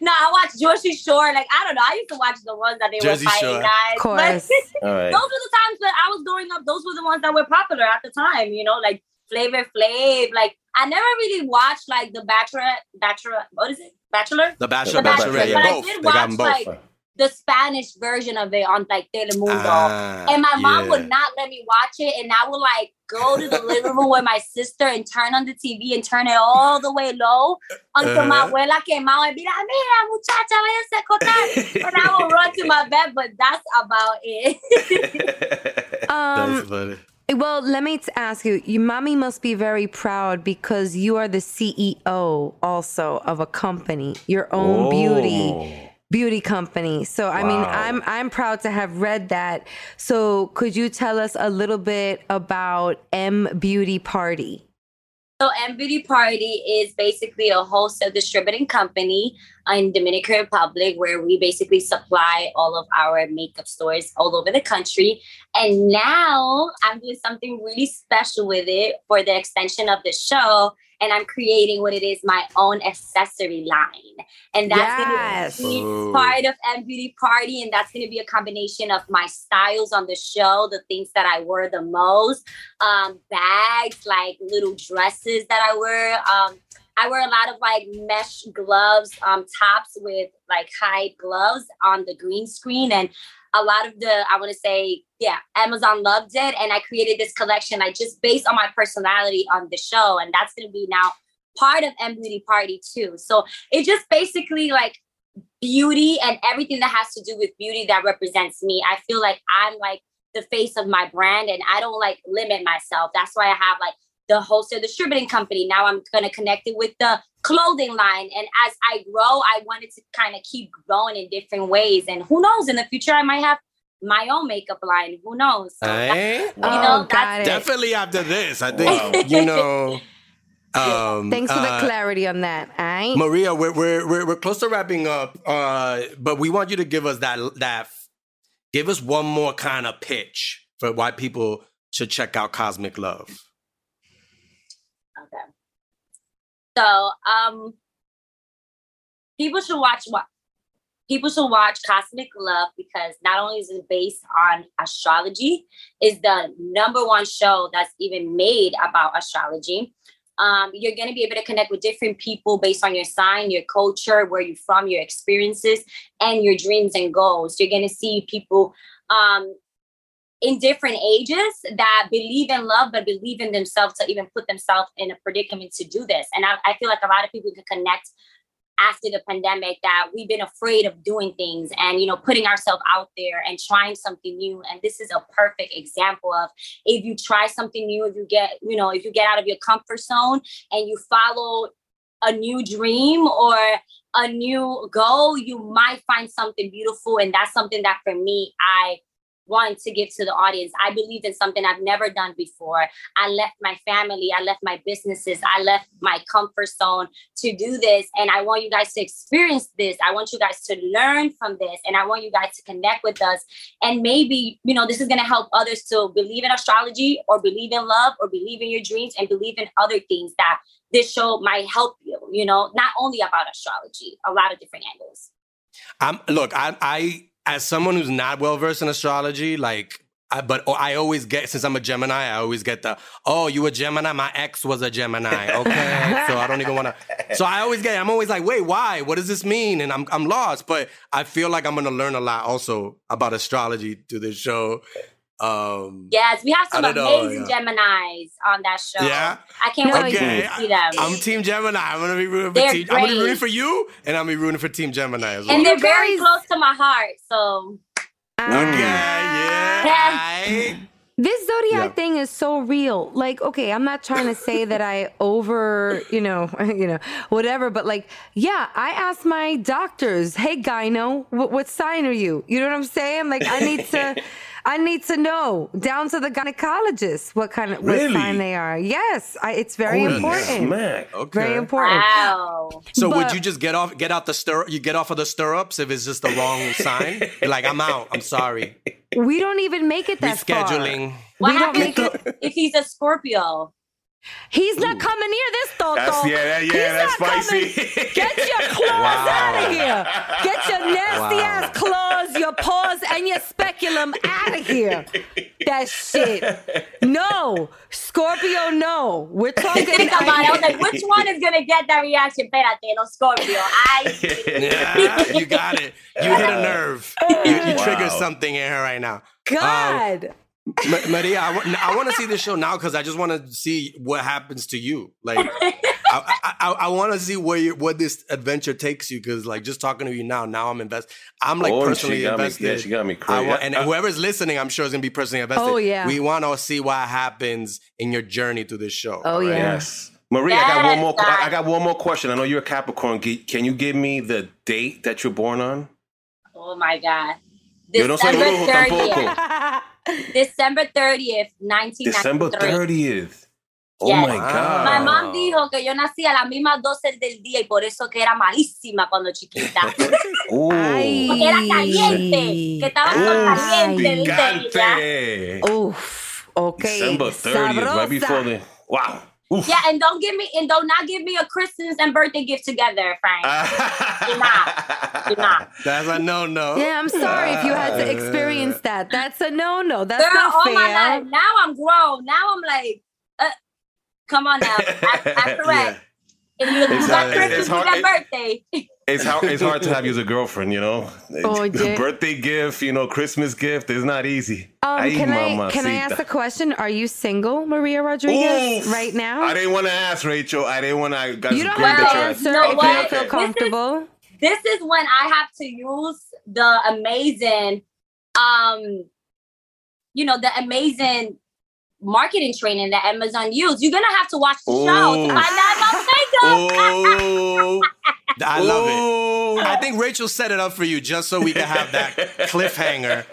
No, I watch Jersey Shore. Like, I don't know. I used to watch the ones that they Jersey were fighting Shore. guys. Of course. But, all right. Those were the times that I was growing up. Those were the ones that were popular at the time, you know? Like, Flavor Flav, like, I never really watched like the Bachelor, Bachelor, what is it? Bachelor? The Bachelor, the Bachelor, Bachelor. Yeah, but both. I did watch both. like the Spanish version of it on like Telemundo, ah, and my mom yeah. would not let me watch it, and I would like go to the living room with my sister and turn on the T V and turn it all the way low until uh-huh. my abuela came out and be like, "Mira, muchacha, váyase a cortar," and I would run to my bed, but that's about it. um, that's funny. Well, let me ask you, your mommy must be very proud because you are the C E O also of a company, your own Whoa. beauty beauty company. So, I wow. mean, I'm I'm proud to have read that. So could you tell us a little bit about MBeauty Party? So MBeauty Party is basically a wholesale distributing company in Dominican Republic where we basically supply all of our makeup stores all over the country. And now I'm doing something really special with it for the extension of the show. And I'm creating what it is, my own accessory line. And that's yes. going to be Ooh. part of MBeauty Party. And that's going to be a combination of my styles on the show, the things that I wear the most, um, bags, like little dresses that I wear. Um, I wear a lot of like mesh gloves, um, tops with like hide gloves on the green screen. And a lot of the, I want to say, yeah, Amazon loved it. And I created this collection, like just based on my personality on the show. And that's going to be now part of MBeauty Party too. So it just basically like beauty and everything that has to do with beauty that represents me. I feel like I'm like the face of my brand and I don't like limit myself. That's why I have like the wholesale distributing company. Now I'm going to connect it with the clothing line. And as I grow, I wanted to kind of keep growing in different ways. And who knows, in the future, I might have my own makeup line. Who knows? So hey? you know, oh, got it. Definitely after this, I think, you know. Um, Thanks for uh, the clarity on that. Right? Maria, we're, we're, we're, we're close to wrapping up, uh, but we want you to give us that, that, give us one more kind of pitch for why people should check out Cosmic Love. Okay. So, um, people should watch what people should watch Cosmic Love because not only is it based on astrology, it's the number one show that's even made about astrology. Um, you're going to be able to connect with different people based on your sign, your culture, where you're from, your experiences, and your dreams and goals. You're going to see people, um, in different ages that believe in love, but believe in themselves to even put themselves in a predicament to do this. And I, I feel like a lot of people can connect after the pandemic that we've been afraid of doing things and, you know, putting ourselves out there and trying something new. And this is a perfect example of if you try something new, if you get, you know, if you get out of your comfort zone and you follow a new dream or a new goal, you might find something beautiful. And that's something that for me, I wanted to give to the audience. I believed in something I've never done before. I left my family, I left my businesses, I left my comfort zone to do this. And I want you guys to experience this. I want you guys to learn from this. And I want you guys to connect with us. And maybe, you know, this is going to help others to believe in astrology or believe in love or believe in your dreams and believe in other things that this show might help you, you know, not only about astrology, a lot of different angles. Um, look, I, I, as someone who's not well-versed in astrology, like, I, but I always get, since I'm a Gemini, I always get the, oh, you a Gemini? My ex was a Gemini. Okay. So I don't even want to. So I always get, I'm always like, wait, why? What does this mean? And I'm I'm lost. But I feel like I'm going to learn a lot also about astrology through this show. Um, yes, we have some amazing know, yeah. Geminis on that show. Yeah, I can't no, wait okay. to see them. I'm Team Gemini. I'm gonna be rooting they're for Team. Great. I'm gonna be rooting for you, and I'm gonna be rooting for Team Gemini as well. And they're very close to my heart, so. Okay. Yeah. yeah. This zodiac yeah. thing is so real. Like, okay, I'm not trying to say that I over, you know, you know, whatever. But like, yeah, I asked my doctors, "Hey, gyno, what, what sign are you?" You know what I'm saying? Like, I need to. I need to know, down to the gynecologist, what kind of what really? sign they are. Yes, I, it's very Holy important. Smack. Okay. Very important. Wow. So but, would you just get off, get out the stir? You get off of the stirrups if it's just the wrong sign. You're like, I'm out. I'm sorry. We don't even make it that Rescheduling. far. What we don't make it if he's a Scorpio. He's not Ooh. coming near this, Toto. That's, yeah, yeah, He's that's not spicy. Coming. Get your claws wow. out of here. Get your nasty wow. ass claws, your paws, and your speculum out of here. That shit. No. Scorpio, no. We're talking Think about it. I was like, which one is going to get that reaction? Espérate, no Scorpio. I. Yeah, you got it. You hit a nerve. You, you wow. triggered something in her right now. God. Um, M- Maria, I, w- I want to see this show now because I just want to see what happens to you. Like, I, I-, I-, I want to see where you- what this adventure takes you. Because, like, just talking to you now, now I'm invested. I'm like oh, personally she got invested. Me, yeah, she got me crazy. I want- and I- whoever's listening, I'm sure is gonna be personally invested. Oh yeah. We want to see what happens in your journey through this show. Oh right? yeah. yes. Maria, yes, I got one more. Qu- I got one more question. I know you're a Capricorn. Can you give me the date that you're born on? Oh my God. December thirtieth. December thirtieth, nineteen ninety-three. December thirtieth. Oh yes. my God. My mom dijo que yo nací a las mismas doce del día y por eso que era malísima cuando chiquita. Porque era caliente. Que estaba con caliente. Picante. Oof. Okay. December thirtieth, Sabrosa. Right before the... Wow. Oof. Yeah, and don't give me and don't not give me a Christmas and birthday gift together, Frank. Do not, do not. That's a no-no. Yeah, I'm sorry if you had to experience that. That's a no-no. That's Girl, not all fair. My life. Now I'm grown. Now I'm like, uh, come on now. That's correct. If you got Christmas, you got birthday. It's hard. It's hard to have you as a girlfriend, you know. Oh, yeah. Birthday gift, you know, Christmas gift is not easy. Um, Ay, can I can I ask a question? Are you single, Maria Rodriguez, Oof. right now? I didn't want to ask, Rachel. I didn't want to. You don't have to answer no, if what? you don't feel comfortable. This is, this is when I have to use the amazing, um, you know, the amazing marketing training that Amazon used. You're gonna have to watch the Oof. show to find out about makeup. I love Ooh. it. I think Rachel set it up for you just so we can have that cliffhanger.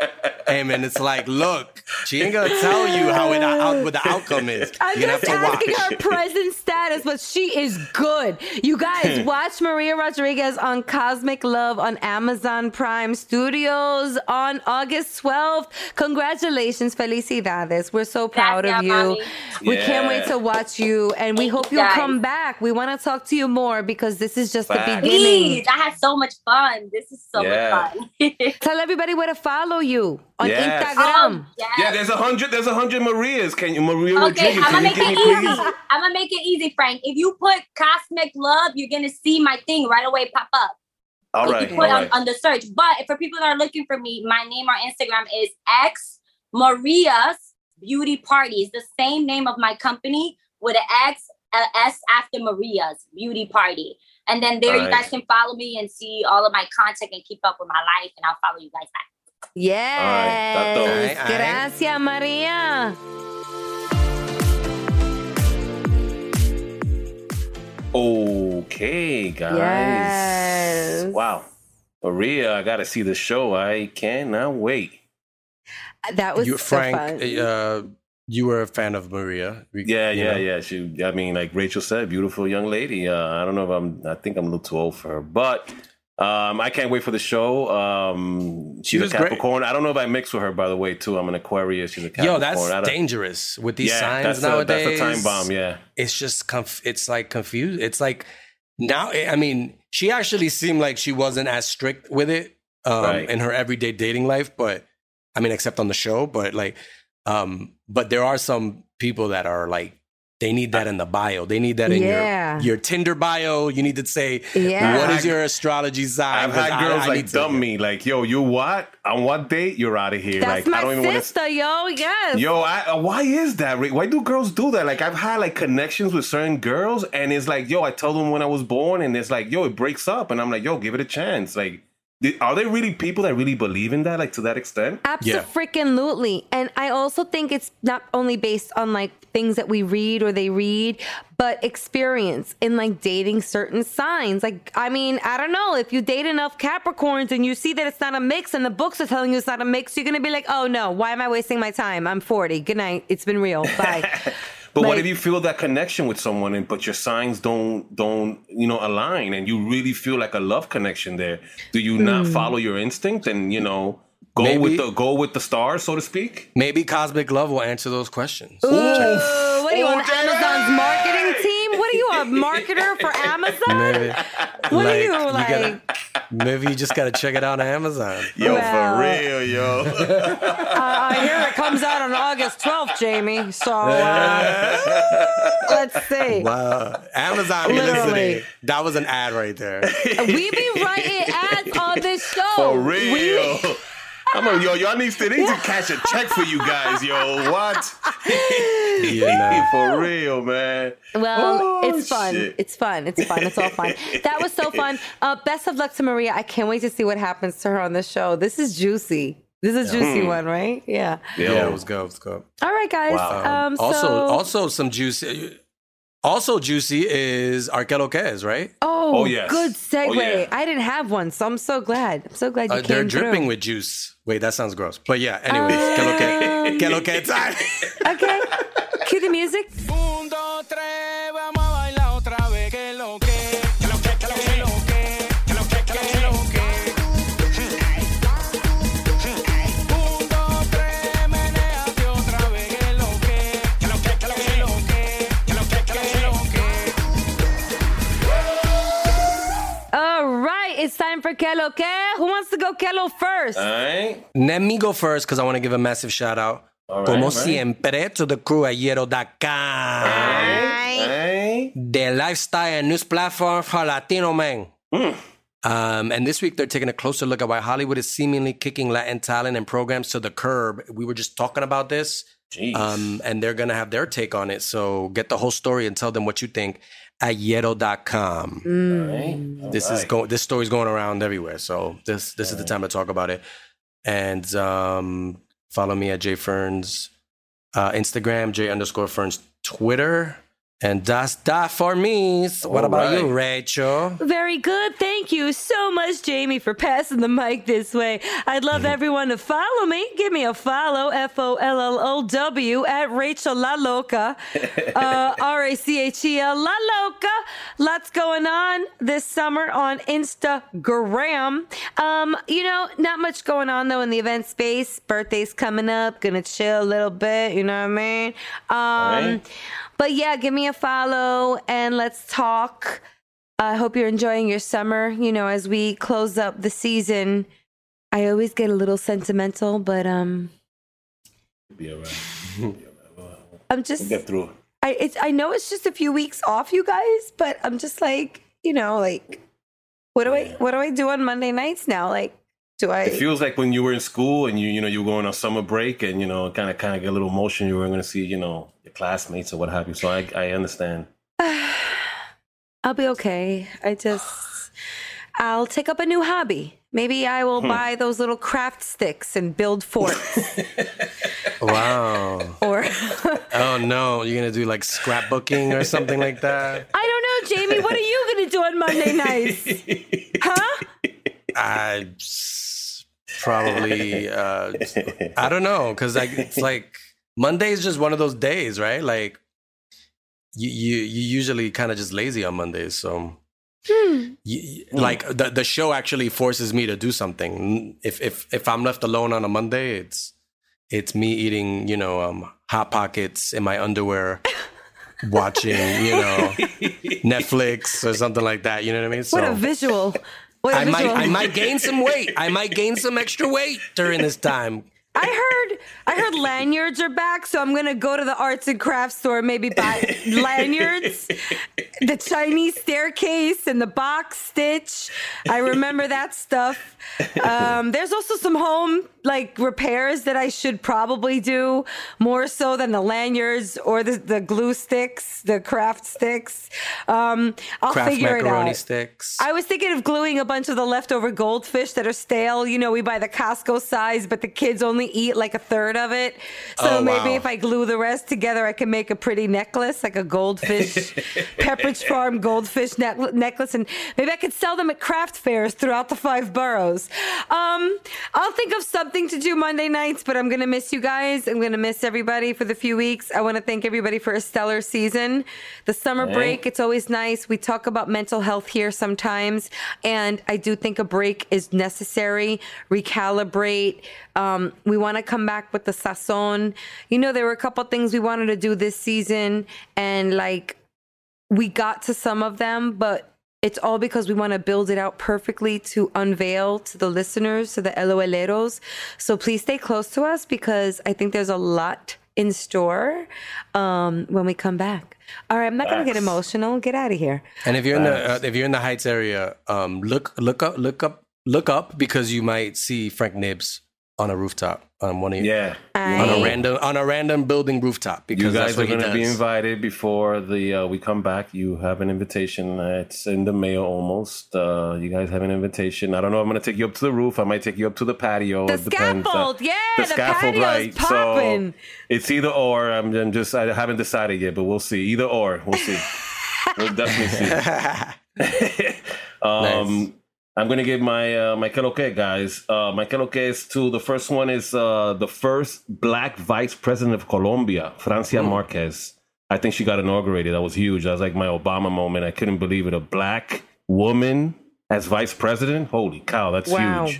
And it's like, look, she ain't going to tell you how it out, what the outcome is. I'm You're just asking watch. her present status, but she is good. You guys, watch Maria Rodriguez on Cosmic Love on Amazon Prime Studios on August twelfth. Congratulations, felicidades. We're so proud Gracias, of you. Mommy. We yeah. can't wait to watch you, and we hope you'll guys. come back. We want to talk to you more because this is just Bye. the beginning. Please, I had so much fun. This is so yeah. much fun. Tell everybody where to follow you. On yes. Instagram. Oh, yes. Yeah, there's a hundred, there's a hundred Marias. Can you Maria Rodriguez? Okay, I'm gonna make it easy. Please? I'm gonna make it easy, Frank. If you put Cosmic Love, you're gonna see my thing right away pop up. All if right. You put all on, right. on the search. But if for people that are looking for me, my name on Instagram is X Maria's Beauty Party. It's the same name of my company with an X S after Maria's Beauty Party. And then there all you right. guys can follow me and see all of my content and keep up with my life. And I'll follow you guys back. Yes. All right. All right. Gracias, Maria. Okay, guys. Yes. Wow. Maria, I got to see the show. I cannot wait. That was you, so Frank, fun. Uh, you were a fan of Maria. We, yeah, yeah, know. yeah. She, I mean, like Rachel said, beautiful young lady. Uh, I don't know if I'm, I think I'm a little too old for her, but um, I can't wait for the show. Um, she's she a Capricorn. Great. I don't know if I mix with her, by the way, too. I'm an Aquarius. She's a Capricorn. Yo, that's dangerous with these yeah, signs that's nowadays. A, that's a time bomb, yeah. It's just, conf- it's like confused. It's like now, I mean, she actually seemed like she wasn't as strict with it um, right. in her everyday dating life, but I mean, except on the show, but like, um, but there are some people that are like, they need that in the bio. They need that in yeah. your your Tinder bio. You need to say, yeah. what is your astrology sign? I've had girls I, I like dumb me, like, yo, you what? On what date? You're out of here. That's like, my I don't even sister, wanna... yo, yes. Yo, I, why is that? Why do girls do that? Like, I've had like connections with certain girls, and it's like, yo, I told them when I was born, and it's like, yo, it breaks up. And I'm like, yo, give it a chance. Like, are there really people that really believe in that, like, to that extent? Absolutely. Yeah. And I also think it's not only based on, like, things that we read or they read, but experience in, like, dating certain signs. Like, I mean, I don't know. If you date enough Capricorns and you see that it's not a mix and the books are telling you it's not a mix, you're going to be like, oh, no, why am I wasting my time? I'm forty. Good night. It's been real. Bye. But like, what if you feel that connection with someone, and but your signs don't don't you know align, and you really feel like a love connection there? Do you mm. not follow your instinct and you know go maybe, with the go with the stars, so to speak? Maybe Cosmic Love will answer those questions. Ooh, what do you want? Amazon's marketing team? What are you, a marketer for Amazon? Maybe, what like, are you like? You gotta, maybe you just gotta check it out on Amazon. Yo, well, for real, yo. uh, here it comes out on August twelfth, Jamie. So uh, let's see. Wow, Amazon, literally, that was an ad right there. We be writing ads on this show. For real. We, I'm a, yo, y'all need to, need to catch a check for you guys, yo. What? Yeah, for real, man. Well, oh, it's fun. Shit. It's fun. It's fun. It's all fun. That was so fun. Uh, best of luck to Maria. I can't wait to see what happens to her on the show. This is juicy. This is a yeah. juicy mm. one, right? Yeah. Yeah, yeah, let's go. Let's go. All right, guys. Wow. Um, so... Also, also some juicy... Also juicy is Arquero Quez, right? Oh, oh yes. Good segue. Oh, yeah. I didn't have one, so I'm so glad. I'm so glad you uh, came they're through. They're dripping with juice. Wait, that sounds gross. But yeah, anyways. Um, Arquero Quez. Okay. Cue the music. It's time for Que Lo Que. Who wants to go Que Lo first? All right. Let me go first because I want to give a massive shout out. All right, Como right. siempre to the crewayero dot com. All right. The lifestyle and news platform for Latino men. Mm. Um, and this week they're taking a closer look at why Hollywood is seemingly kicking Latin talent and programs to the curb. We were just talking about this. Jeez. Um, and they're going to have their take on it. So get the whole story and tell them what you think. Ayero dot com. Mm. All right. This right. is going. This story's going around everywhere. So this this All is the time right. to talk about it. And um, follow me at Jay Ferns uh, Instagram, Jay underscore Ferns Twitter. And that's that for me. So what about right. you, Rachel? Very good. Thank you so much, Jamie, for passing the mic this way. I'd love mm-hmm. everyone to follow me. Give me a follow, F O L L O W, at Rachel La Loca, uh, R A C H E L, La Loca. Lots going on this summer on Instagram. Um, you know, not much going on, though, in the event space. Birthday's coming up. Gonna chill a little bit. You know what I mean? Um, right. But yeah, give me a follow and let's talk. I uh, hope you're enjoying your summer. You know, as we close up the season, I always get a little sentimental, but um, be all right. Be all right. Well, I'm just we'll get through. I it's I know it's just a few weeks off, you guys, but I'm just like, you know, like what do yeah. I what do I do on Monday nights now? Like, do I? It feels like when you were in school and you you know you were going on summer break and you know kind of kind of get a little emotion. You weren't going to see you know. Classmates or what have you. So I, I understand. I'll be okay. I just, I'll take up a new hobby. Maybe I will hmm. buy those little craft sticks and build forts. Wow. Or oh no, you're gonna do like scrapbooking or something like that? I don't know, Jamie. What are you gonna do on Monday nights? Huh? I probably uh, I don't know, because like it's like Monday is just one of those days, right? Like you you you usually kind of just lazy on Mondays, so. Hmm. Like the the show actually forces me to do something. If if if I'm left alone on a Monday, it's it's me eating, you know, um, Hot Pockets in my underwear, watching, you know, Netflix or something like that. You know what I mean? So what a visual! What a I visual. might I might gain some weight. I might gain some extra weight during this time. I heard I heard lanyards are back, so I'm going to go to the arts and crafts store and maybe buy lanyards, the Chinese staircase and the box stitch. I remember that stuff. Um, there's also some home like repairs that I should probably do more so than the lanyards or the, the glue sticks, the craft sticks. Um, I'll craft figure it out. Craft macaroni sticks. I was thinking of gluing a bunch of the leftover goldfish that are stale. You know, we buy the Costco size, but the kids only eat like a third of it, so oh, maybe wow. if I glue the rest together I can make a pretty necklace, like a goldfish Pepperidge Farm goldfish ne- necklace, and maybe I could sell them at craft fairs throughout the five boroughs. um I'll think of something to do Monday nights, but I'm gonna miss you guys. I'm gonna miss everybody for the few weeks. I want to thank everybody for a stellar season. The summer hey. break, it's always nice. We talk about mental health here sometimes, and I do think a break is necessary. Recalibrate. um We want to come back with the sazon. You know, there were a couple things we wanted to do this season, and like we got to some of them, but it's all because we want to build it out perfectly to unveil to the listeners, to the LOLeros. So please stay close to us, because I think there's a lot in store um, when we come back. All right, I'm not going to get emotional. Get out of here. And if you're in the uh, if you're in the Heights area, um, look look up look up look up because you might see Frank Nibs on a rooftop, on one of your, yeah, I... on a random on a random building rooftop. Because you guys are going to be invited before the uh, we come back. You have an invitation. It's in the mail almost. Uh, you guys have an invitation. I don't know. I'm going to take you up to the roof. I might take you up to the patio. The it scaffold, depends. yeah, the, the scaffold, right? Poppin'. So it's either or. I'm, I'm just I haven't decided yet, but we'll see. Either or, we'll see. We'll definitely see. um, nice. I'm going to give my uh, my que lo que, guys. Uh, my que lo que is two. The first one is uh, the first black vice president of Colombia, Francia mm. Márquez. I think she got inaugurated. That was huge. That was like my Obama moment. I couldn't believe it. A black woman as vice president? Holy cow, that's wow. huge.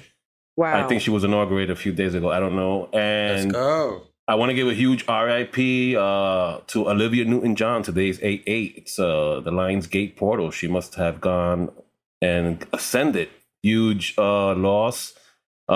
Wow. I think she was inaugurated a few days ago. I don't know. And let's go. I want to give a huge R I P uh, to Olivia Newton-John. Today's eight eight. It's uh, the Lionsgate portal. She must have gone... and ascended. Huge uh, loss.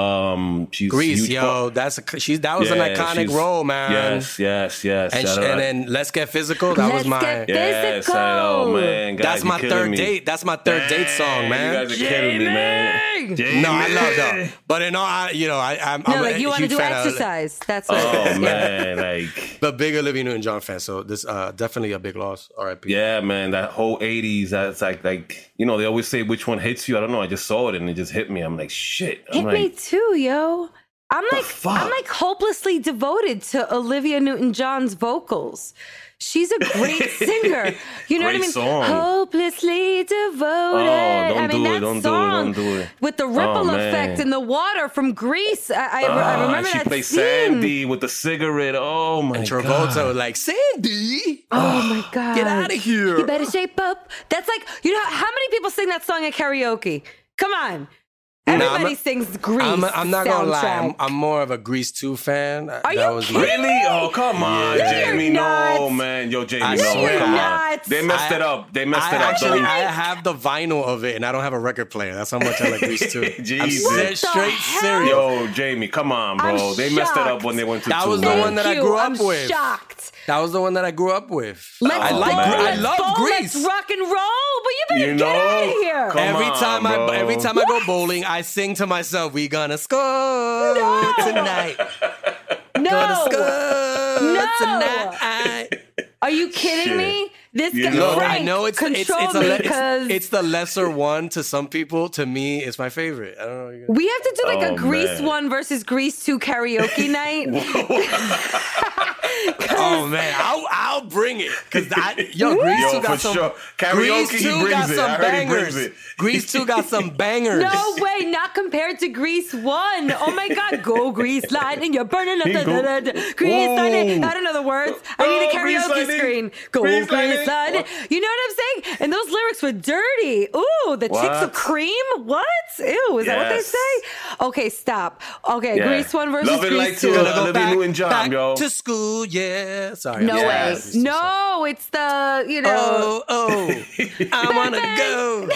Um, she's Grease, huge yo, po- that's a she's that was yeah, an iconic role, man. Yes, yes, yes. And, she, and then Let's Get Physical. That Let's was my get yes, physical. I know, man. God, that's my third me. date. That's my third Dang, date song, man. You guys are Jamie. killing me, man. Jamie. No, I love that. But in all, I, you know, I, I'm, no, I'm like a, you want to do exercise. Of, that's what oh man, like the big Olivia Newton-John fan. So this uh, definitely a big loss. R I P. Yeah, man. That whole eighties. That's like like you know they always say which one hits you. I don't know. I just saw it and it just hit me. I'm like shit. I'm hit like, me too, yo. I'm like I'm like hopelessly devoted to Olivia Newton-John's vocals. She's a great singer. You know great what I mean? Song. Hopelessly devoted. Oh, don't I mean, do that it, don't song do it, don't do it. With the ripple oh, effect and the water from Grease. I, I, oh, I remember she that She played scene. Sandy with the cigarette. Oh, my and Travolta God. Travolta was like, Sandy? Oh, my God. Get out of here. You better shape up. That's like, you know, how many people sing that song at karaoke? Come on. Everybody no, a, sings Grease. I'm, a, I'm not going to lie. I'm, I'm more of a Grease two fan. Are that you was kidding really? Me? Oh, come on, yeah, Jamie. No, man. Yo, Jamie, I no. Swear. Come on. They messed I, it up. They messed I it actually, up. Don't. I have the vinyl of it, and I don't have a record player. That's how much I like Grease two. Jesus. I'm what straight serious. Yo, Jamie, come on, bro. I'm they shocked. messed it up when they went to That two, was the one that you. I grew I'm up with. shocked. That was the one that I grew up with. Let's I like. Bowl, I love bowl, Grease. Let's rock and roll, but you better you know, get out of here. Come every on, time bro. I every time what? I go bowling, I sing to myself, "We gonna score no. tonight." No, gonna score no. tonight. Are you kidding Shit. me? This you know? Frank, I know it's it's, it's, a, it's it's the lesser one to some people. To me, it's my favorite. I don't know. What you're gonna... We have to do like oh, a Grease man. one versus Grease two karaoke night. Oh man, I'll I'll bring it because yo Grease yo, two got some sure. karaoke. Grease two got some it. bangers. Grease two got some bangers. No way, not compared to Grease one. Oh my God, go Grease lightning, you're burning up the da, da, da. Grease Whoa. lightning. I don't know the words. I need a karaoke screen. Go Grease, Grease lightning. Lightning. You know what I'm saying? And those lyrics were dirty. Ooh, the what? Chicks of cream. What? Ew, is yes. that what they say? Okay, stop. Okay, yeah. Grease one versus Love Grease like two. Love it like Olivia Newton-John, back yo. to school. Yeah, sorry. No yes. way. No, it's the you know. Oh, oh, I wanna go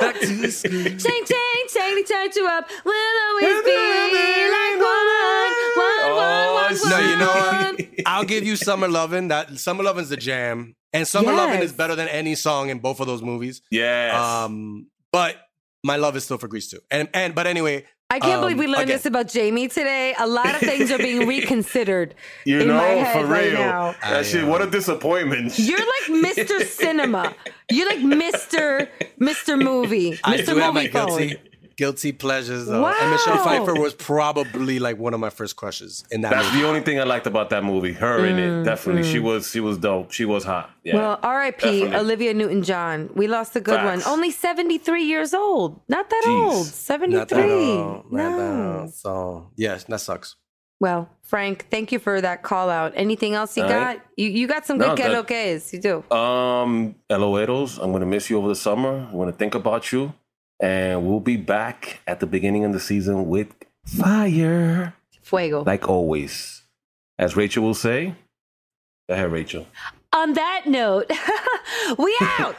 back to school. Chang, chang, chang, they turned you up. We'll always be like one, one, one, one, one. No, you know what? I'll give you Summer Lovin'. That Summer Lovin's the jam, and Summer yes. Lovin' is better than any song in both of those movies. Yes. Um, but my love is still for Grease two, and and but anyway. I can't um, believe we learned okay. this about Jamie today. A lot of things are being reconsidered. You in know, my head for real. Right now. That shit, what a disappointment. You're like Mister Cinema. You're like Mister Mister Movie. I Mister do Movie have my phone. guilty guilty pleasures though. Wow. And Michelle Pfeiffer was probably like one of my first crushes in that That's movie. The only thing I liked about that movie. Her mm, in it. Definitely. Mm. She was she was dope. She was hot. Yeah. Well, R I P Olivia Newton-John. We lost a good Facts. one. Only seventy-three years old. Not that Jeez. old. seventy-three. Not that old. No. Not that old. So, yes, that sucks. Well, Frank, thank you for that call out. Anything else you All got? Right. You you got some no, good que lo que is. You do. Um, Eloeros, I'm going to miss you over the summer. I'm going to think about you. And we'll be back at the beginning of the season with fire. Fuego. Like always. As Rachel will say, go ahead, Rachel. On that note, we out.